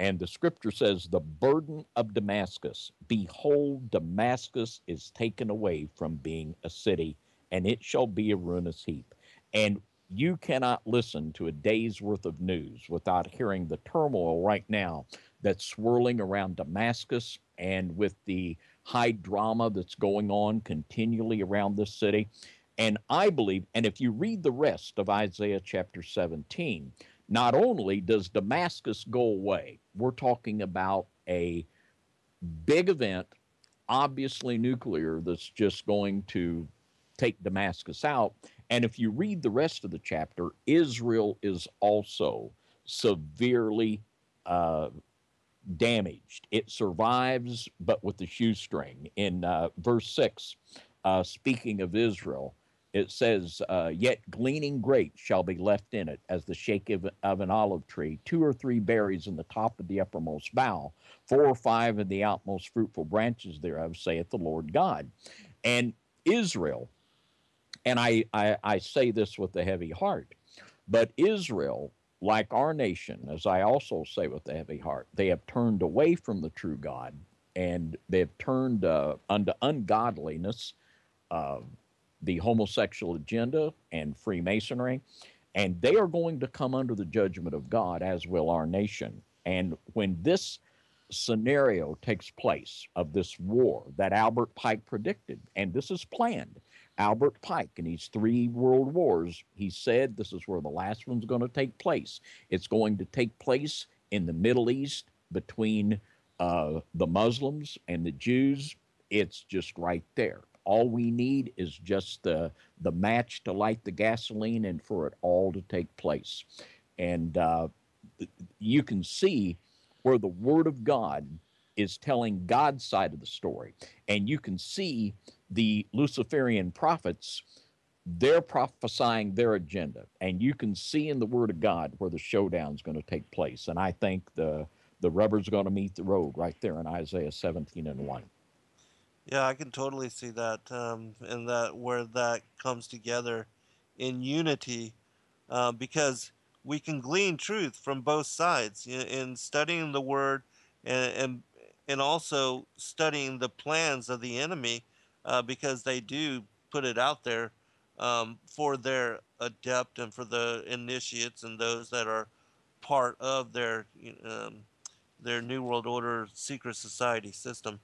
And the scripture says, the burden of Damascus, behold, Damascus is taken away from being a city, and it shall be a ruinous heap. And you cannot listen to a day's worth of news without hearing the turmoil right now that's swirling around Damascus, and with the high drama that's going on continually around this city. And I believe, and if you read the rest of Isaiah chapter seventeen, not only does Damascus go away, we're talking about a big event, obviously nuclear, that's just going to take Damascus out. And if you read the rest of the chapter, Israel is also severely uh, damaged. It survives, but with the shoestring. In uh, verse six, uh, speaking of Israel, it says, uh, yet gleaning grapes shall be left in it, as the shake of, of an olive tree, two or three berries in the top of the uppermost bough, four or five in the outmost fruitful branches thereof, saith the Lord God. And Israel, and I, I, I say this with a heavy heart, but Israel, like our nation, as I also say with a heavy heart, they have turned away from the true God, and they have turned uh, unto ungodliness, uh, the homosexual agenda, and Freemasonry, and they are going to come under the judgment of God, as will our nation. And when this scenario takes place of this war that Albert Pike predicted, and this is planned, Albert Pike in these three world wars, he said this is where the last one's going to take place. It's going to take place in the Middle East between uh, the Muslims and the Jews. It's just right there. All we need is just the, the match to light the gasoline and for it all to take place. And uh, you can see where the Word of God is telling God's side of the story. And you can see the Luciferian prophets, they're prophesying their agenda. And you can see in the Word of God where the showdown's going to take place. And I think the, the rubber's going to meet the road right there in Isaiah seventeen and one. Yeah, I can totally see that, um, and that where that comes together in unity, uh, because we can glean truth from both sides in, in studying the Word and, and and also studying the plans of the enemy, uh, because they do put it out there um, for their adept and for the initiates and those that are part of their um, their New World Order secret society system.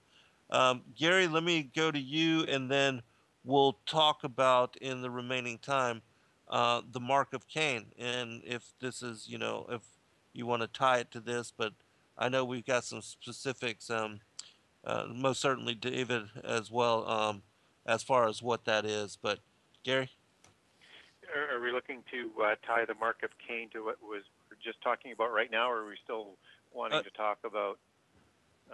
Um, Gary, let me go to you, and then we'll talk about in the remaining time uh, the Mark of Cain, and if this is, you know, if you want to tie it to this, but I know we've got some specifics, um, uh, most certainly David as well, um, as far as what that is. But Gary? Are we looking to uh, tie the Mark of Cain to what was we're just talking about right now, or are we still wanting uh, to talk about?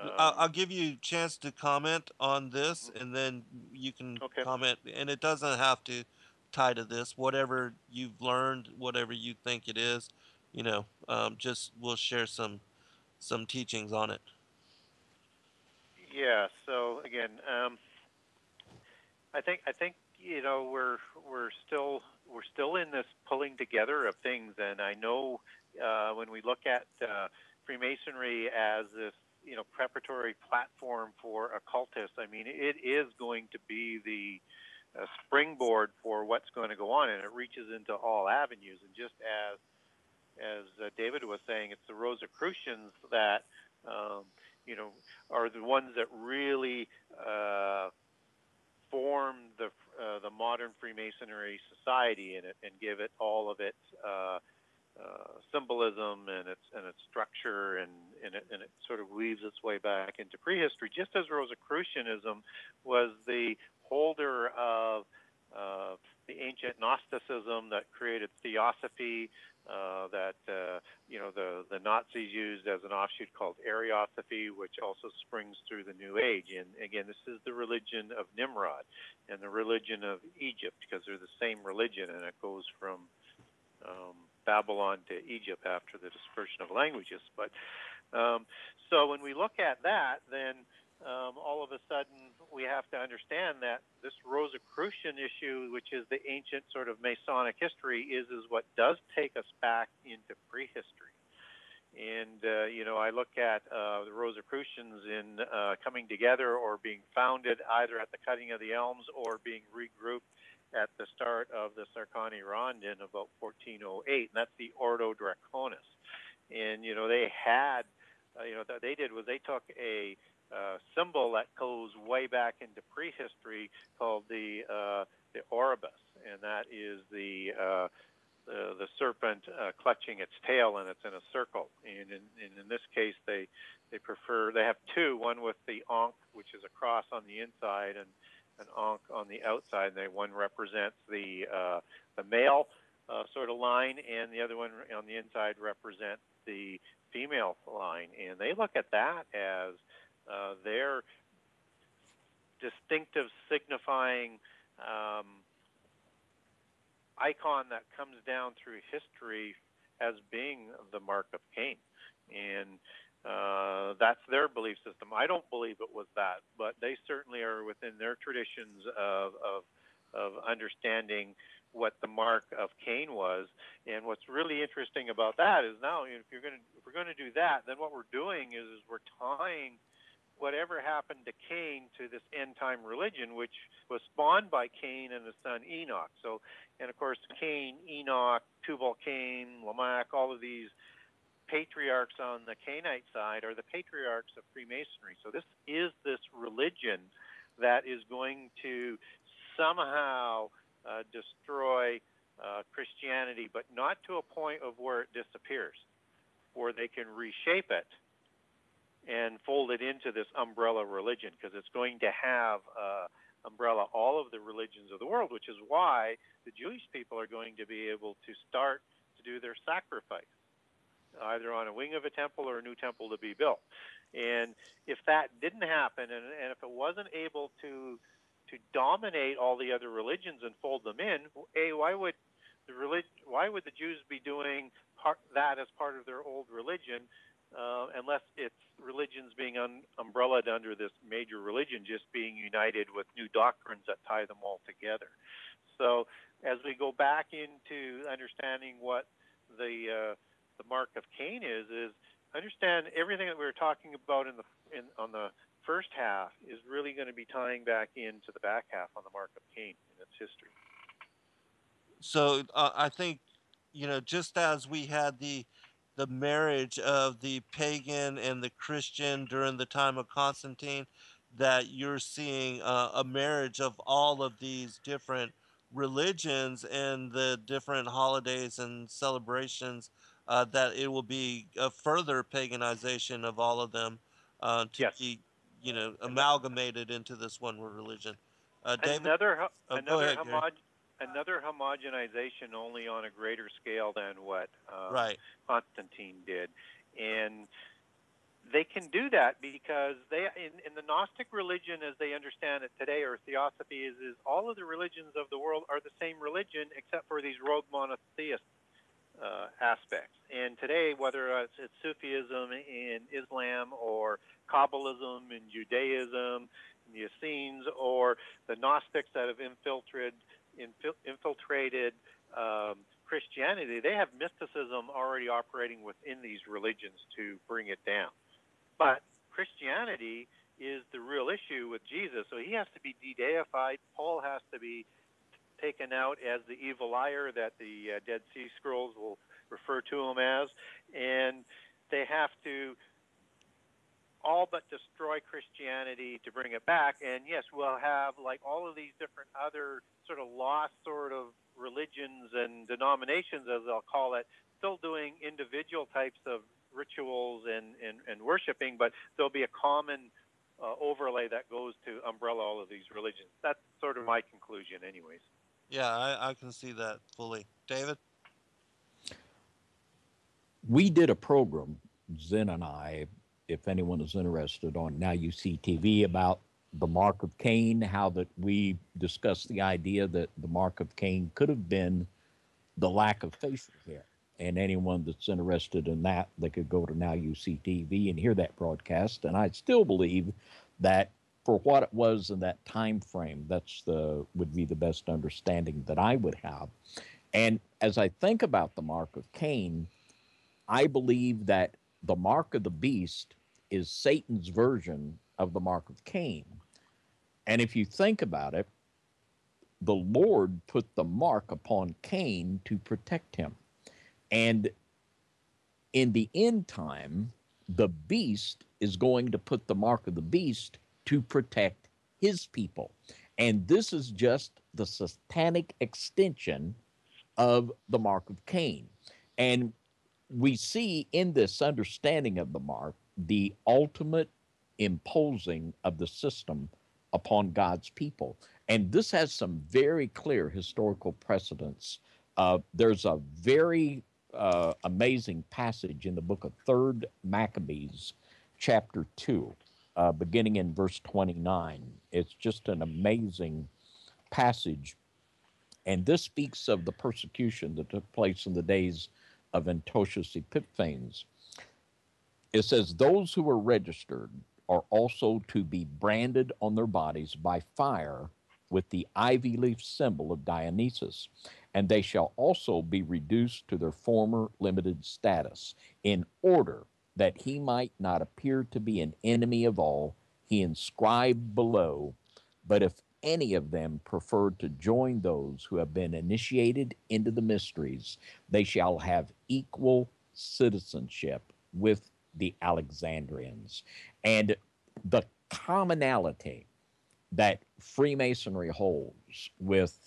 Um, I'll give you a chance to comment on this, and then you can okay. comment. And it doesn't have to tie to this. Whatever you've learned, whatever you think it is, you know, um, just we'll share some some teachings on it. Yeah. So again, um, I think I think you know we're we're still we're still in this pulling together of things, and I know uh, when we look at uh, Freemasonry as this, you know, preparatory platform for occultists. I mean, it is going to be the uh, springboard for what's going to go on, and it reaches into all avenues. And just as as uh, David was saying, it's the Rosicrucians that um, you know are the ones that really uh, form the uh, the modern Freemasonry society in it and give it all of its Uh, Uh, symbolism and its and its structure, and and it, and it sort of weaves its way back into prehistory, just as Rosicrucianism was the holder of uh, the ancient Gnosticism that created theosophy, uh, that uh, you know the the Nazis used as an offshoot called Ariosophy, which also springs through the New Age. And again, this is the religion of Nimrod and the religion of Egypt, because they're the same religion, and it goes from um, Babylon to Egypt after the dispersion of languages. But um, so when we look at that, then um, all of a sudden we have to understand that this Rosicrucian issue, which is the ancient sort of Masonic history, is is what does take us back into prehistory. And uh, you know, I look at uh, the Rosicrucians in uh, coming together or being founded either at the cutting of the elms or being regrouped at the start of the Sarkani Rond in about fourteen oh eight, and that's the Ordo Draconis. And, you know, they had, uh, you know, what they did was they took a uh, symbol that goes way back into prehistory called the uh, the Oribus, and that is the uh, the, the serpent uh, clutching its tail, and it's in a circle. And in, in, in this case, they they prefer, they have two, one with the Ankh, which is a cross on the inside, and an Ankh on the outside, and they, one represents the uh, the male uh, sort of line, and the other one on the inside represents the female line. And they look at that as uh, their distinctive signifying um, icon that comes down through history as being the Mark of Cain. And Uh, that's their belief system. I don't believe it was that, but they certainly are within their traditions of, of, of understanding what the mark of Cain was. And what's really interesting about that is now, if you're going to, if we're going to do that, then what we're doing is, is we're tying whatever happened to Cain to this end-time religion, which was spawned by Cain and his son Enoch. So, and of course, Cain, Enoch, Tubal-Cain, Lamech, all of these patriarchs on the Cainite side are the patriarchs of Freemasonry. So this is this religion that is going to somehow uh, destroy uh, Christianity, but not to a point of where it disappears, where they can reshape it and fold it into this umbrella religion, because it's going to have uh, umbrella all of the religions of the world, which is why the Jewish people are going to be able to start to do their sacrifice, either on a wing of a temple or a new temple to be built. And if that didn't happen, and, and if it wasn't able to to dominate all the other religions and fold them in, a why would the religion why would the Jews be doing part, that as part of their old religion, uh, unless it's religions being un, umbrellaed under this major religion, just being united with new doctrines that tie them all together? So as we go back into understanding what the uh, the mark of Cain is, is understand everything that we were talking about in the in, on the first half is really going to be tying back into the back half on the mark of Cain and its history. So uh, I think, you know, just as we had the the marriage of the pagan and the Christian during the time of Constantine, that you're seeing uh, a marriage of all of these different religions and the different holidays and celebrations. Uh, that it will be a further paganization of all of them uh, to yes. be, you know, amalgamated into this one religion. Uh, David? Another, oh, another, ahead, homo- another homogenization, only on a greater scale than what um, right. Constantine did. And they can do that because they, in, in the Gnostic religion as they understand it today, or theosophy, is, is all of the religions of the world are the same religion except for these rogue monotheists. Uh, aspects. And today, whether it's, it's Sufism in Islam or Kabbalism in Judaism, in the Essenes, or the Gnostics that have infiltrated, infil- infiltrated um, Christianity, they have mysticism already operating within these religions to bring it down. But Christianity is the real issue with Jesus, so he has to be de-deified. Paul has to be taken out as the evil liar that the uh, Dead Sea Scrolls will refer to him as, and they have to all but destroy Christianity to bring it back. And yes, we'll have like all of these different other sort of lost sort of religions and denominations, as they'll call it, still doing individual types of rituals and, and, and worshiping, but there'll be a common uh, overlay that goes to umbrella all of these religions. That's sort of my conclusion anyways. Yeah, I, I can see that fully. David? We did a program, Zen and I, if anyone is interested, on Now U C T V about the Mark of Cain, how that we discussed the idea that the Mark of Cain could have been the lack of facial hair. And anyone that's interested in that, they could go to Now U C T V and hear that broadcast. And I still believe that for what it was in that time frame, that's the would be the best understanding that I would have. And as I think about the mark of Cain, I believe that the mark of the beast is Satan's version of the mark of Cain. And if you think about it, the Lord put the mark upon Cain to protect him. And in the end time, the beast is going to put the mark of the beast to protect his people. And this is just the satanic extension of the mark of Cain. And we see in this understanding of the mark, the ultimate imposing of the system upon God's people. And this has some very clear historical precedents. Uh, there's a very uh, amazing passage in the book of Third Maccabees, chapter two. Uh, beginning in verse twenty-nine. It's just an amazing passage. And this speaks of the persecution that took place in the days of Antiochus Epiphanes. It says those who are registered are also to be branded on their bodies by fire with the ivy leaf symbol of Dionysus, and they shall also be reduced to their former limited status, in order that he might not appear to be an enemy of all. He inscribed below, but if any of them prefer to join those who have been initiated into the mysteries, they shall have equal citizenship with the Alexandrians. And the commonality that Freemasonry holds with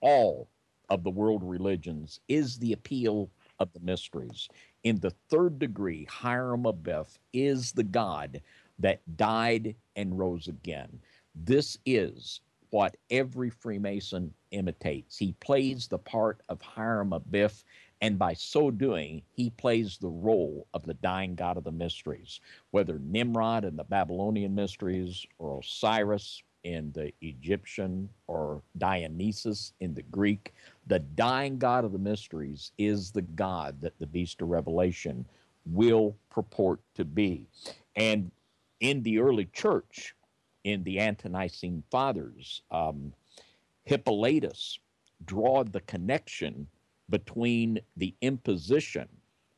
all of the world religions is the appeal of the mysteries. In the third degree, Hiram Abeth is the God that died and rose again. This is what every Freemason imitates. He plays the part of Hiram Abeth, and by so doing, he plays the role of the dying god of the mysteries, whether Nimrod in the Babylonian mysteries, or Osiris in the Egyptian, or Dionysus in the Greek. The dying god of the mysteries is the god that the Beast of Revelation will purport to be. And in the early church, in the Antonicene Fathers, um, Hippolytus drawed the connection between the imposition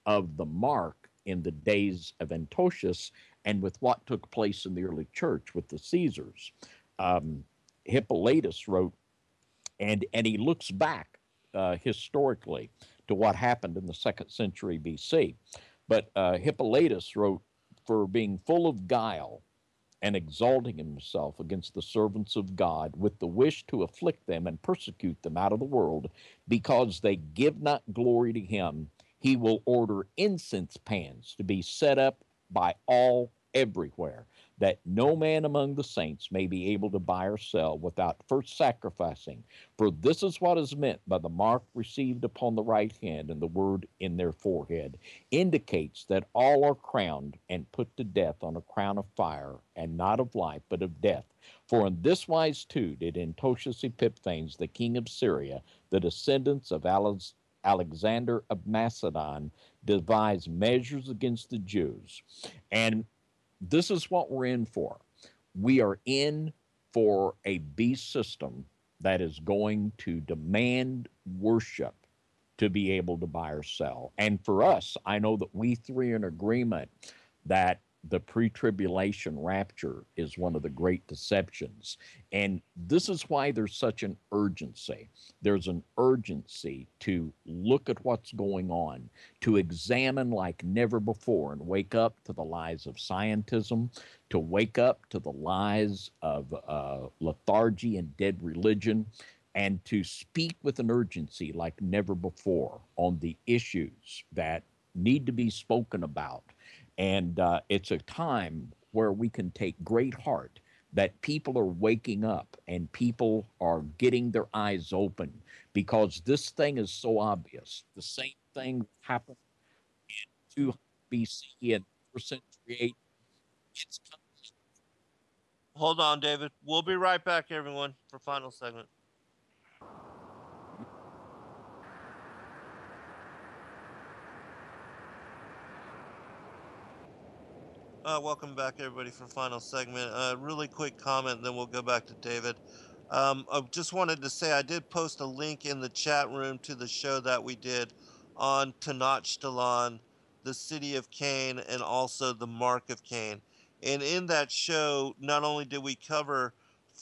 of the mark in the days of Antiochus and with what took place in the early church with the Caesars. Um, Hippolytus wrote, and, and he looks back uh, historically to what happened in the second century B C. But uh, Hippolytus wrote, "For being full of guile and exalting himself against the servants of God, with the wish to afflict them and persecute them out of the world, because they give not glory to him, he will order incense pans to be set up by all everywhere, that no man among the saints may be able to buy or sell without first sacrificing. For this is what is meant by the mark received upon the right hand, and the word in their forehead indicates that all are crowned and put to death on a crown of fire, and not of life, but of death. For in this wise too did Antiochus Epiphanes, the king of Syria, the descendants of Alice Alexander of Macedon, devise measures against the Jews." And this is what we're in for. We are in for a beast system that is going to demand worship to be able to buy or sell. And for us, I know that we three are in agreement that the pre-tribulation rapture is one of the great deceptions. And this is why there's such an urgency. There's an urgency to look at what's going on, to examine like never before, and wake up to the lies of scientism, to wake up to the lies of uh, lethargy and dead religion, and to speak with an urgency like never before on the issues that need to be spoken about. And uh, it's a time where we can take great heart that people are waking up and people are getting their eyes open, because this thing is so obvious. The same thing happened in two hundred B C and first century A D. It's Hold on, David. We'll be right back, everyone, for final segment. Uh, welcome back, everybody, for final segment. A uh, really quick comment, then we'll go back to David. Um, I just wanted to say I did post a link in the chat room to the show that we did on Tenochtitlan, the city of Cain, and also the Mark of Cain. And in that show, not only did we cover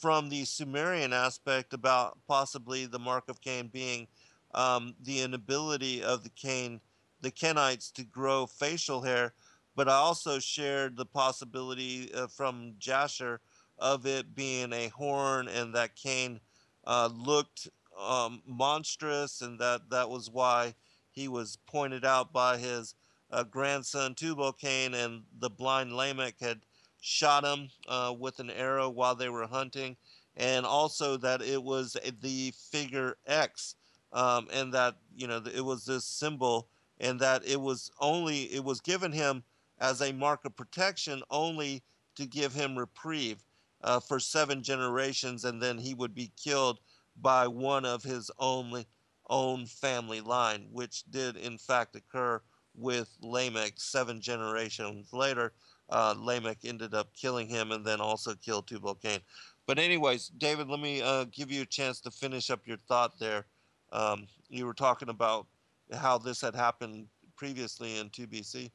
from the Sumerian aspect about possibly the Mark of Cain being um, the inability of the Cain, the Kenites to grow facial hair, but I also shared the possibility uh, from Jasher of it being a horn, and that Cain uh, looked um, monstrous, and that that was why he was pointed out by his uh, grandson Tubal Cain, and the blind Lamech had shot him uh, with an arrow while they were hunting, and also that it was the figure X, um, and that, you know, it was this symbol, and that it was only, it was given him as a mark of protection only to give him reprieve uh, for seven generations, and then he would be killed by one of his own, own family line, which did in fact occur with Lamech seven generations later. Uh, Lamech ended up killing him and then also killed Tubal-Cain. But anyways, David, let me uh, give you a chance to finish up your thought there. Um, you were talking about how this had happened previously in two B C.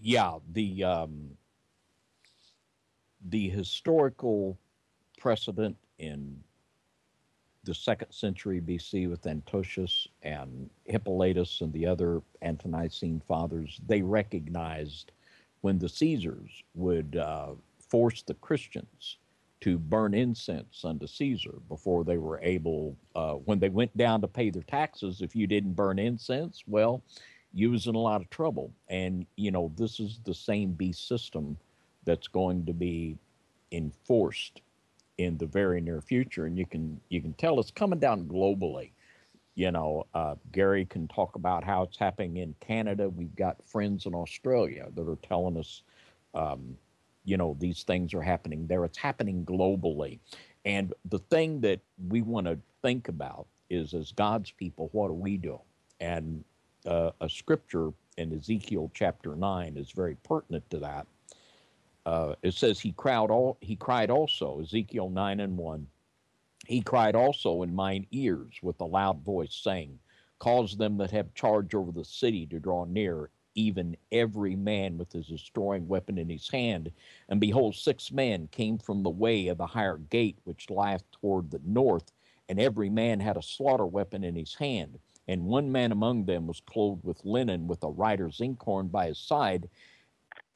Yeah, the um, the historical precedent in the second century B C with Antiochus and Hippolytus and the other Antonicene fathers, they recognized when the Caesars would uh, force the Christians to burn incense unto Caesar before they were able, uh, when they went down to pay their taxes, if you didn't burn incense, well, you was in a lot of trouble. And, you know, this is the same beast system that's going to be enforced in the very near future. And you can you can tell it's coming down globally. You know, uh, Gary can talk about how it's happening in Canada. We've got friends in Australia that are telling us, um, you know, these things are happening there. It's happening globally. And the thing that we want to think about is, as God's people, what are we doing? And uh, a scripture in Ezekiel chapter nine is very pertinent to that. Uh, it says he cried, all, he cried also, Ezekiel nine and one, he cried also in mine ears with a loud voice, saying, cause them that have charge over the city to draw near, even every man with his destroying weapon in his hand. And behold, six men came from the way of the higher gate, which lieth toward the north, and every man had a slaughter weapon in his hand. And one man among them was clothed with linen, with a writer's inkhorn by his side.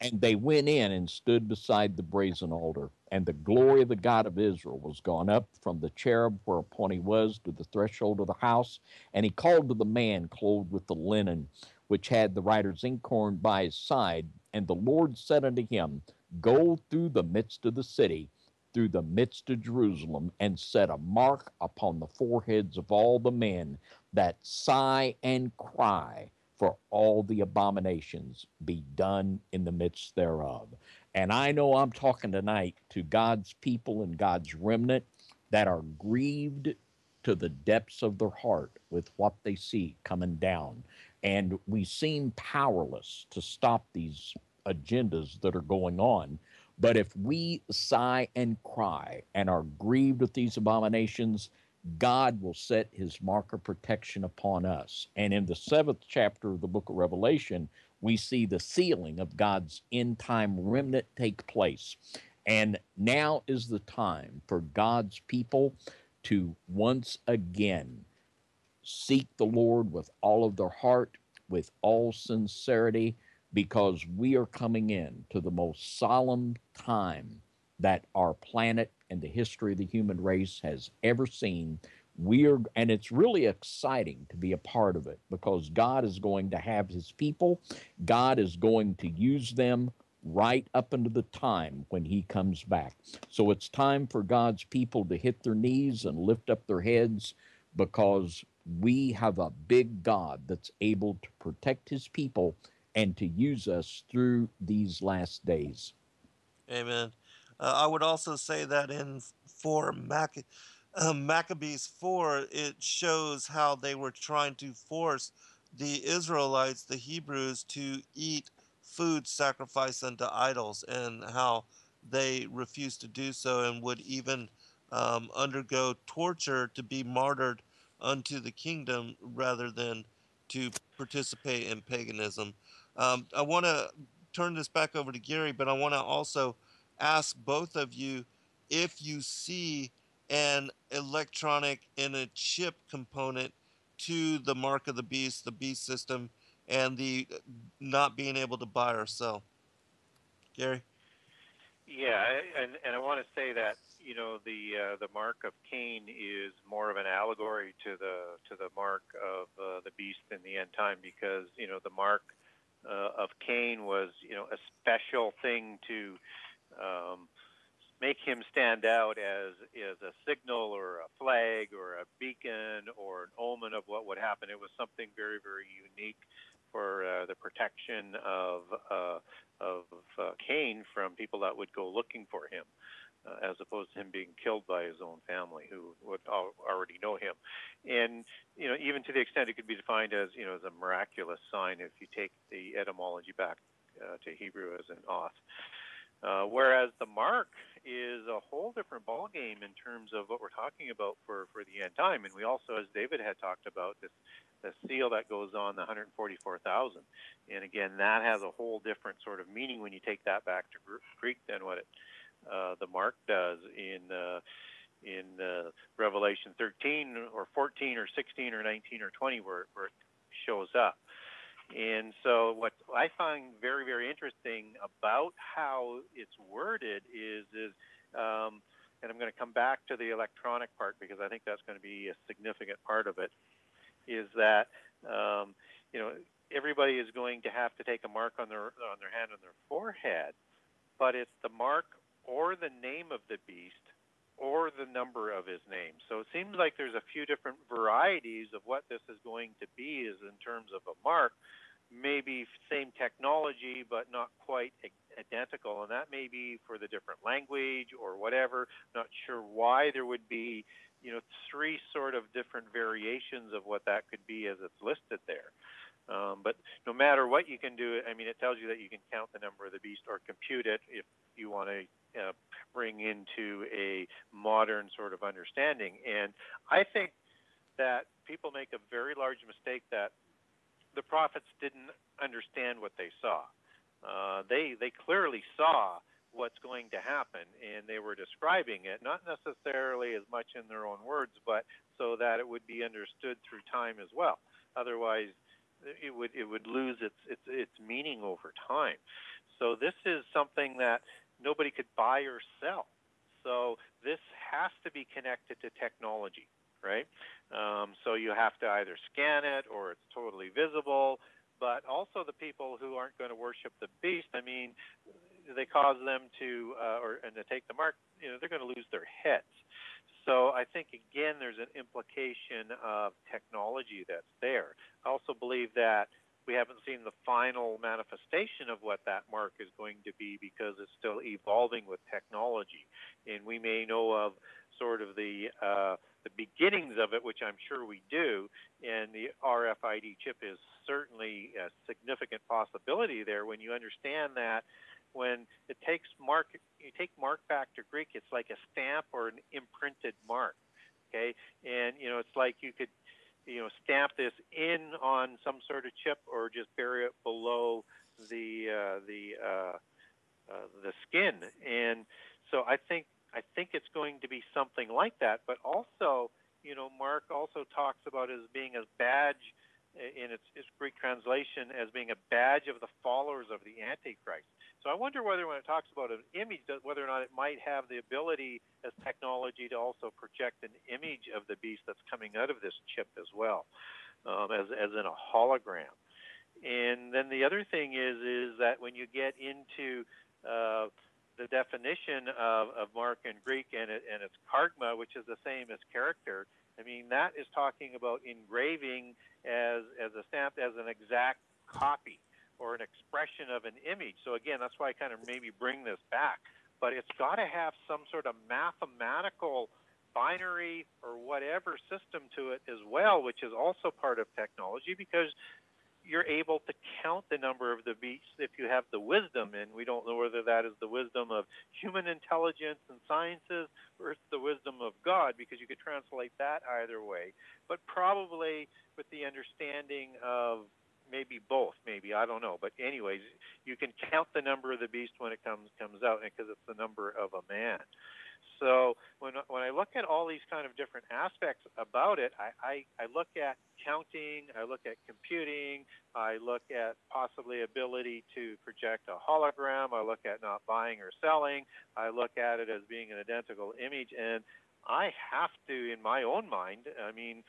And they went in and stood beside the brazen altar. And the glory of the God of Israel was gone up from the cherub whereupon he was to the threshold of the house. And he called to the man clothed with the linen, which had the writer's inkhorn by his side. And the Lord said unto him, go through the midst of the city, through the midst of Jerusalem, and set a mark upon the foreheads of all the men that sigh and cry, for all the abominations be done in the midst thereof. And I know I'm talking tonight to God's people and God's remnant that are grieved to the depths of their heart with what they see coming down. And we seem powerless to stop these agendas that are going on. But if we sigh and cry and are grieved with these abominations, God will set his mark of protection upon us. And in the seventh chapter of the book of Revelation, we see the sealing of God's end-time remnant take place. And now is the time for God's people to once again seek the Lord with all of their heart, with all sincerity, because we are coming in to the most solemn time that our planet and the history of the human race has ever seen. We are, and it's really exciting to be a part of it, because God is going to have his people. God is going to use them right up into the time when he comes back. So it's time for God's people to hit their knees and lift up their heads, because we have a big God that's able to protect his people and to use us through these last days. Amen. Uh, I would also say that in four Mac uh, Maccabees four, it shows how they were trying to force the Israelites, the Hebrews, to eat food sacrificed unto idols, and how they refused to do so and would even um, undergo torture to be martyred unto the kingdom rather than to participate in paganism. Um, I want to turn this back over to Gary, but I want to also ask both of you if you see an electronic and a chip component to the mark of the beast, the beast system, and the not being able to buy or sell. Gary? Yeah, and, and I want to say that, you know, the uh, the mark of Cain is more of an allegory to the to the mark of uh, the beast in the end time, because, you know, the mark uh, of Cain was, you know, a special thing to Um, make him stand out as, as a signal or a flag or a beacon or an omen of what would happen. It was something very, very unique for uh, the protection of, uh, of uh, Cain from people that would go looking for him. uh, as opposed to him being killed by his own family, who would al- already know him. And, you know, even to the extent it could be defined as, you know, as a miraculous sign if you take the etymology back uh, to Hebrew as an oath. Uh, whereas the mark is a whole different ballgame in terms of what we're talking about for, for the end time. And we also, as David had talked about, this the seal that goes on the one hundred forty-four thousand. And again, that has a whole different sort of meaning when you take that back to Greek than what it, uh, the mark does in uh, in uh, Revelation thirteen or fourteen or sixteen or nineteen or twenty where, where it shows up. And so what I find very, very interesting about how it's worded is, is um, and I'm going to come back to the electronic part because I think that's going to be a significant part of it, is that, um, you know, everybody is going to have to take a mark on their on their hand on their forehead, but it's the mark or the name of the beast or the number of his name. So it seems like there's a few different varieties of what this is going to be is in terms of a mark, maybe same technology, but not quite identical. And that may be for the different language or whatever. Not sure why there would be, you know, three sort of different variations of what that could be as it's listed there. Um, but no matter what you can do, I mean, it tells you that you can count the number of the beast or compute it if you want to Uh, bring into a modern sort of understanding. And I think that people make a very large mistake that the prophets didn't understand what they saw. Uh, they they clearly saw what's going to happen, and they were describing it, not necessarily as much in their own words, but so that it would be understood through time as well. Otherwise, it would it would lose its its, its meaning over time. So this is something that nobody could buy or sell. So this has to be connected to technology, right? Um, so you have to either scan it or it's totally visible, but also the people who aren't going to worship the beast, I mean, they cause them to, uh, or and to take the mark, you know, they're going to lose their heads. So I think, again, there's an implication of technology that's there. I also believe that we haven't seen the final manifestation of what that mark is going to be because it's still evolving with technology. And we may know of sort of the uh, the beginnings of it, which I'm sure we do, and the R F I D chip is certainly a significant possibility there when you understand that when it takes mark, you take mark back to Greek, it's like a stamp or an imprinted mark, okay? And, you know, it's like you could, you know, stamp this in on some sort of chip, or just bury it below the uh, the uh, uh, the skin. And so I think I think it's going to be something like that. But also, you know, Mark also talks about it as being a badge in its, its Greek translation as being a badge of the followers of the Antichrist. So I wonder whether when it talks about an image, whether or not it might have the ability as technology to also project an image of the beast that's coming out of this chip as well, um, as, as in a hologram. And then the other thing is, is that when you get into uh, the definition of, of mark in Greek and, it, and its kargma, which is the same as character, I mean, that is talking about engraving as, as a stamp, as an exact copy or an expression of an image. So again, that's why I kind of maybe bring this back. But it's got to have some sort of mathematical binary or whatever system to it as well, which is also part of technology because you're able to count the number of the beasts if you have the wisdom. And we don't know whether that is the wisdom of human intelligence and sciences or it's the wisdom of God, because you could translate that either way. But probably with the understanding of maybe both, maybe, I don't know. But anyways, you can count the number of the beast when it comes comes out because it's the number of a man. So when when I look at all these kind of different aspects about it, I, I, I look at counting, I look at computing, I look at possibly ability to project a hologram, I look at not buying or selling, I look at it as being an identical image, and I have to, in my own mind, I mean,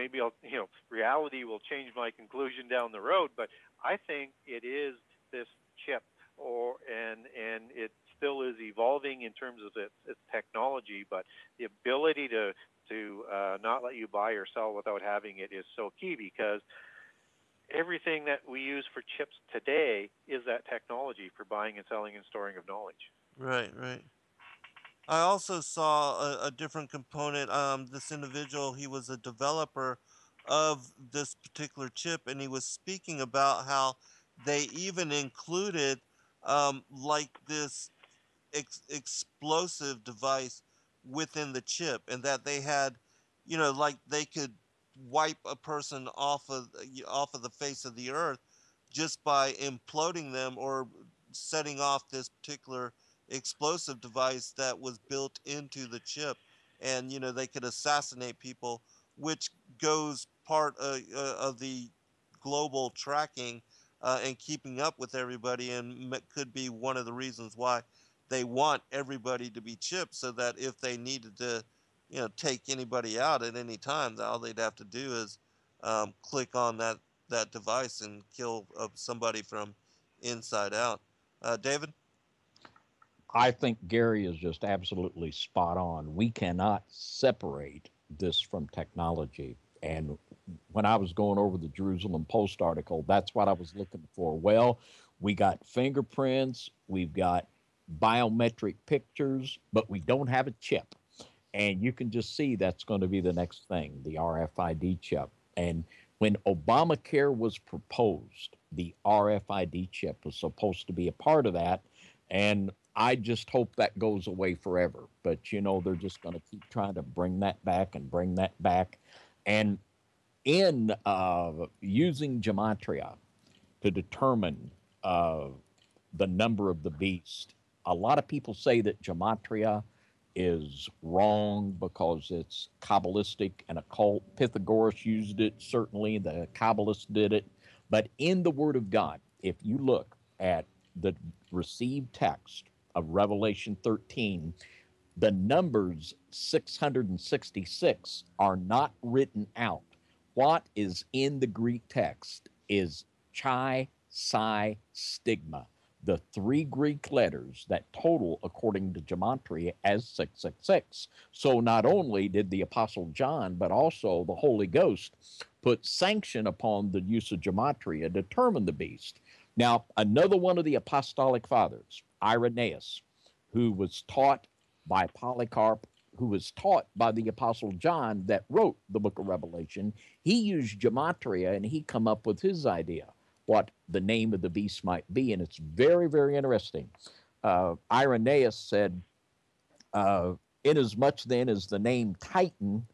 maybe I'll, you know, reality will change my conclusion down the road, but I think it is this chip, or and and it still is evolving in terms of its, its technology, but the ability to to uh, not let you buy or sell without having it is so key, because everything that we use for chips today is that technology for buying and selling and storing of knowledge. Right, right. I also saw a, a different component. Um, this individual, he was a developer of this particular chip, and he was speaking about how they even included um, like this ex explosive device within the chip, and that they had, you know, like they could wipe a person off of off of the face of the earth just by imploding them or setting off this particular explosive device that was built into the chip. And, you know, they could assassinate people, which goes part uh, uh, of the global tracking uh, and keeping up with everybody, and could be one of the reasons why they want everybody to be chipped, so that if they needed to, you know, take anybody out at any time, all they'd have to do is um, click on that, that device and kill uh, somebody from inside out. Uh, David? I think Gary is just absolutely spot on. We cannot separate this from technology. And when I was going over the Jerusalem Post article, that's what I was looking for. Well, we got fingerprints, we've got biometric pictures, but we don't have a chip. And you can just see that's going to be the next thing, the R F I D chip. And when Obamacare was proposed, the R F I D chip was supposed to be a part of that. And I just hope that goes away forever. But, you know, they're just going to keep trying to bring that back and bring that back. And in uh, using gematria to determine uh, the number of the beast, a lot of people say that gematria is wrong because it's Kabbalistic and occult. Pythagoras used it, certainly. The Kabbalists did it. But in the Word of God, if you look at the received text of Revelation thirteen, the numbers six hundred sixty-six are not written out. What is in the Greek text is chi, psi, stigma, the three Greek letters that total, according to gematria, as six six six. So not only did the Apostle John, but also the Holy Ghost put sanction upon the use of gematria, determine the beast. Now, another one of the apostolic fathers, Irenaeus, who was taught by Polycarp, who was taught by the Apostle John that wrote the book of Revelation, he used gematria, and he come up with his idea, what the name of the beast might be. And it's very, very interesting. Uh, Irenaeus said, uh, inasmuch then as the name Titan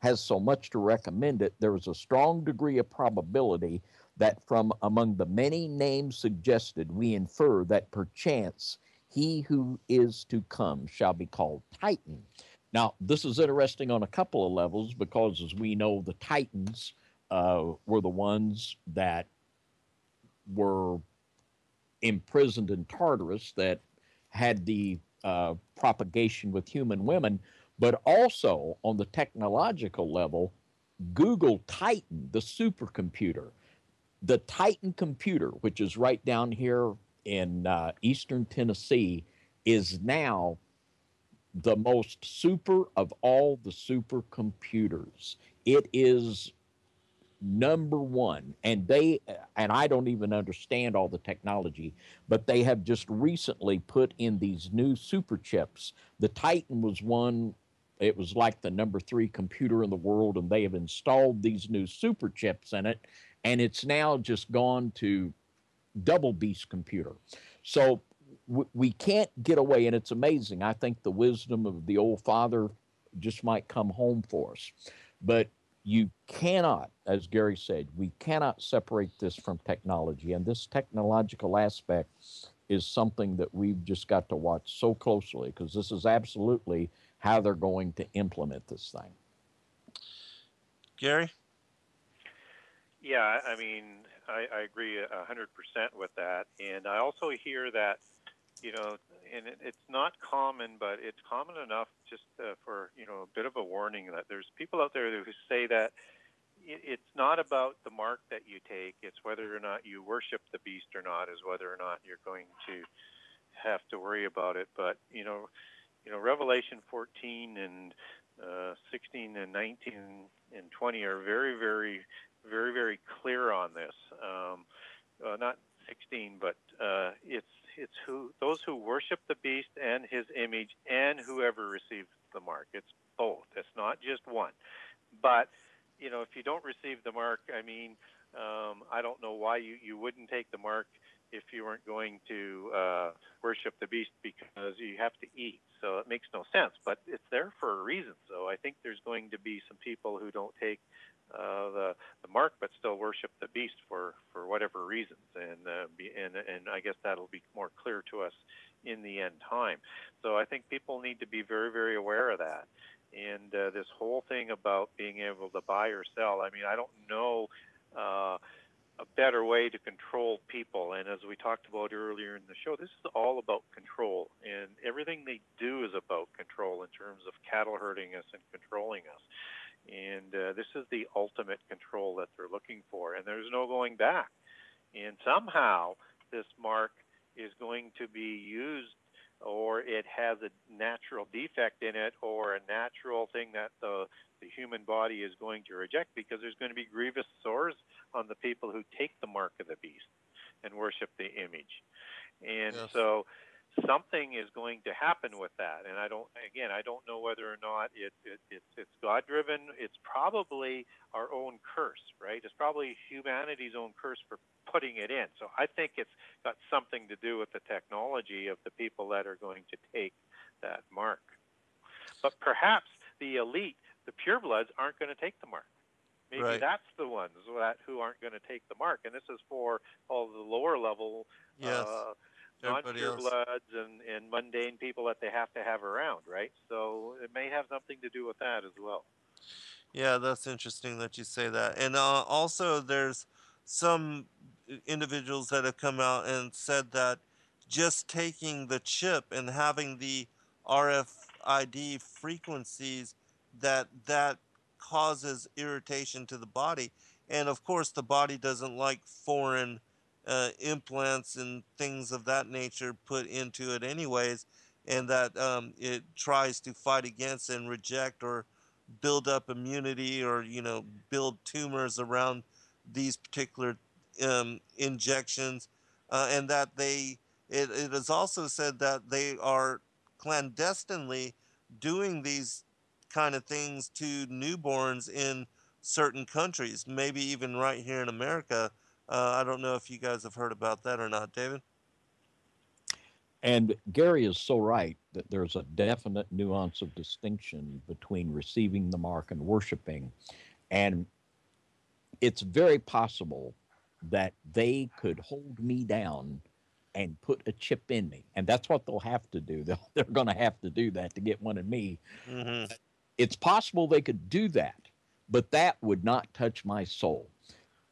has so much to recommend it, there is a strong degree of probability that from among the many names suggested, we infer that perchance he who is to come shall be called Titan. Now, this is interesting on a couple of levels because, as we know, the Titans uh, were the ones that were imprisoned in Tartarus, that had the uh, propagation with human women, but also on the technological level, Google Titan, the supercomputer. The Titan computer, which is right down here in uh, eastern Tennessee, is now the most super of all the supercomputers. It is number one, and they, and I don't even understand all the technology, but they have just recently put in these new super chips. The Titan was one, it was like the number three computer in the world, and they have installed these new super chips in it. And it's now just gone to double beast computer. So w we can't get away. And it's amazing. I think the wisdom of the old father just might come home for us. But you cannot, as Gary said, we cannot separate this from technology. And this technological aspect is something that we've just got to watch so closely, because this is absolutely how they're going to implement this thing. Gary? Yeah, I mean, I, I agree one hundred percent with that. And I also hear that, you know, and it, it's not common, but it's common enough just uh, for, you know, a bit of a warning that there's people out there who say that it, it's not about the mark that you take. It's whether or not you worship the beast or not is whether or not you're going to have to worry about it. But, you know, you know, Revelation fourteen and uh, sixteen and nineteen and twenty are very, very... very, very clear on this. Um, uh, not sixteen, but uh, it's it's who those who worship the beast and his image and whoever receives the mark. It's both. It's not just one. But, you know, if you don't receive the mark, I mean, um, I don't know why you, you wouldn't take the mark if you weren't going to uh, worship the beast, because you have to eat. So it makes no sense, but it's there for a reason. So I think there's going to be some people who don't take uh, the, the mark but still worship the beast for, for whatever reasons. And, uh, be, and, and I guess that'll be more clear to us in the end time. So I think people need to be very, very aware of that. And uh, this whole thing about being able to buy or sell, I mean, I don't know uh, a better way to control people. And as we talked about earlier in the show, this is all about control. And everything they do is about control in terms of cattle herding us and controlling us. And uh, this is the ultimate control that they're looking for. And there's no going back. And somehow this mark is going to be used, or it has a natural defect in it, or a natural thing that the, the human body is going to reject, because there's going to be grievous sores on the people who take the mark of the beast and worship the image. And yes. So something is going to happen with that. And I don't, again, I don't know whether or not it, it, it, it's God-driven. It's probably our own curse, right? It's probably humanity's own curse for putting it in. So I think it's got something to do with the technology of the people that are going to take that mark. But perhaps the elite, the purebloods, aren't going to take the mark. Maybe right. That's the ones that who aren't going to take the mark. And this is for all the lower-level yes. uh non-purebloods and, and mundane people that they have to have around, right? So it may have something to do with that as well. Yeah, that's interesting that you say that. And uh, also there's some individuals that have come out and said that just taking the chip and having the R F I D frequencies, that that causes irritation to the body. And, of course, the body doesn't like foreign Uh, implants and things of that nature put into it anyways, and that um, it tries to fight against and reject or build up immunity, or, you know, build tumors around these particular um, injections, uh, and that they, it, it is also said that they are clandestinely doing these kind of things to newborns in certain countries, maybe even right here in America. Uh, I don't know if you guys have heard about that or not, David. And Gary is so right that there's a definite nuance of distinction between receiving the mark and worshiping. And it's very possible that they could hold me down and put a chip in me. And that's what they'll have to do. They'll, they're going to have to do that to get one in me. Mm-hmm. It's possible they could do that, but that would not touch my soul.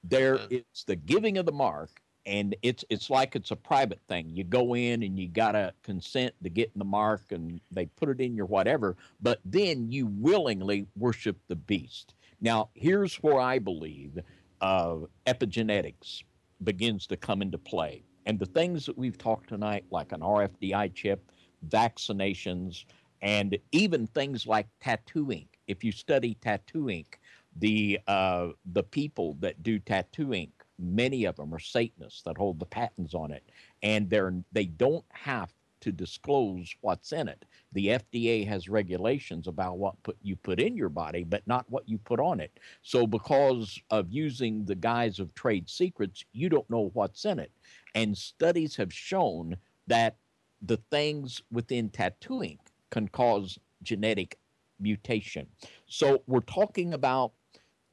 There it's the giving of the mark, and it's it's like it's a private thing. You go in and you gotta consent to getting the mark, and they put it in your whatever, but then you willingly worship the beast. Now, here's where I believe uh, epigenetics begins to come into play. And the things that we've talked tonight, like an R F I D chip, vaccinations, and even things like tattoo ink. If you study tattoo ink, The uh, the people that do tattoo ink, many of them are Satanists that hold the patents on it, and they're they don't have to disclose what's in it. The F D A has regulations about what put you put in your body, but not what you put on it. So because of using the guise of trade secrets, you don't know what's in it. And studies have shown that the things within tattoo ink can cause genetic mutation. So we're talking about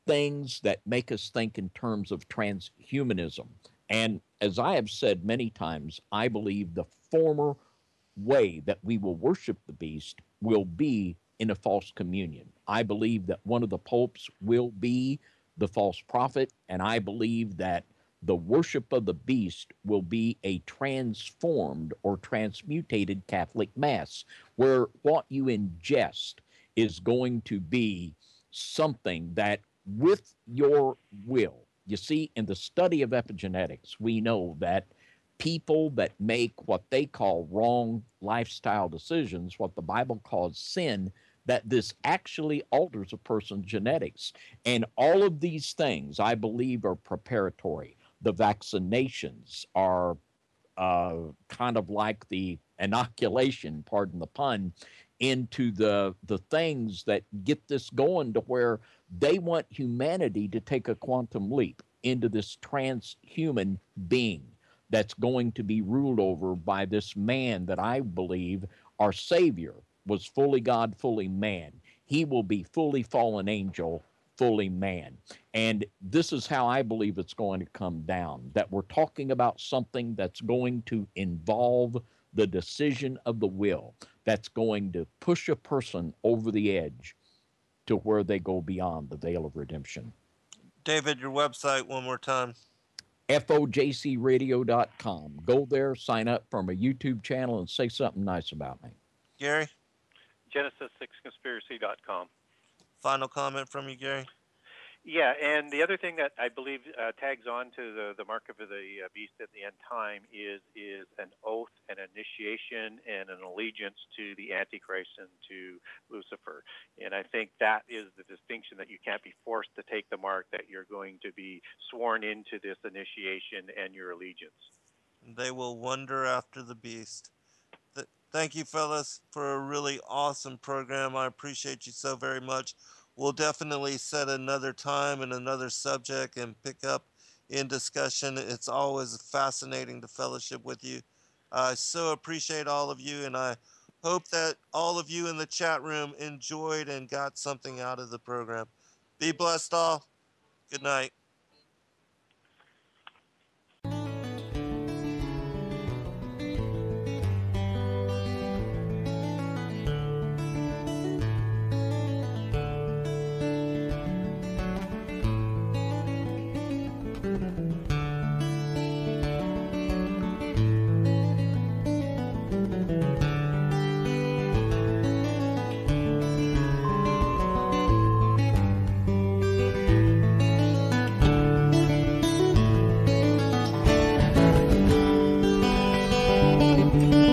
things that make us think in terms of transhumanism. And as I have said many times, I believe the former way that we will worship the beast will be in a false communion. I believe that one of the popes will be the false prophet, and I believe that the worship of the beast will be a transformed or transmutated Catholic mass, where what you ingest is going to be something that with your will. You see, in the study of epigenetics, we know that people that make what they call wrong lifestyle decisions, what the Bible calls sin, that this actually alters a person's genetics. And all of these things, I believe, are preparatory. The vaccinations are uh, kind of like the inoculation, pardon the pun, into the the things that get this going to where they want humanity to take a quantum leap into this transhuman being that's going to be ruled over by this man that I believe our Savior was fully God, fully man. He will be fully fallen angel, fully man. And this is how I believe it's going to come down, that we're talking about something that's going to involve the decision of the will, that's going to push a person over the edge to where they go beyond the veil of redemption. David, your website one more time. F O J C radio dot com. Go there, sign up from a YouTube channel, and say something nice about me. Gary? genesis six conspiracy dot com. Final comment from you, Gary? Yeah, and the other thing that I believe uh, tags on to the, the mark of the uh, beast at the end time is is an oath, an initiation, and an allegiance to the Antichrist and to Lucifer. And I think that is the distinction, that you can't be forced to take the mark, that you're going to be sworn into this initiation and your allegiance. They will wander after the beast. Th thank you, fellas, for a really awesome program. I appreciate you so very much. We'll definitely set another time and another subject and pick up in discussion. It's always fascinating to fellowship with you. I so appreciate all of you, and I hope that all of you in the chat room enjoyed and got something out of the program. Be blessed all. Good night.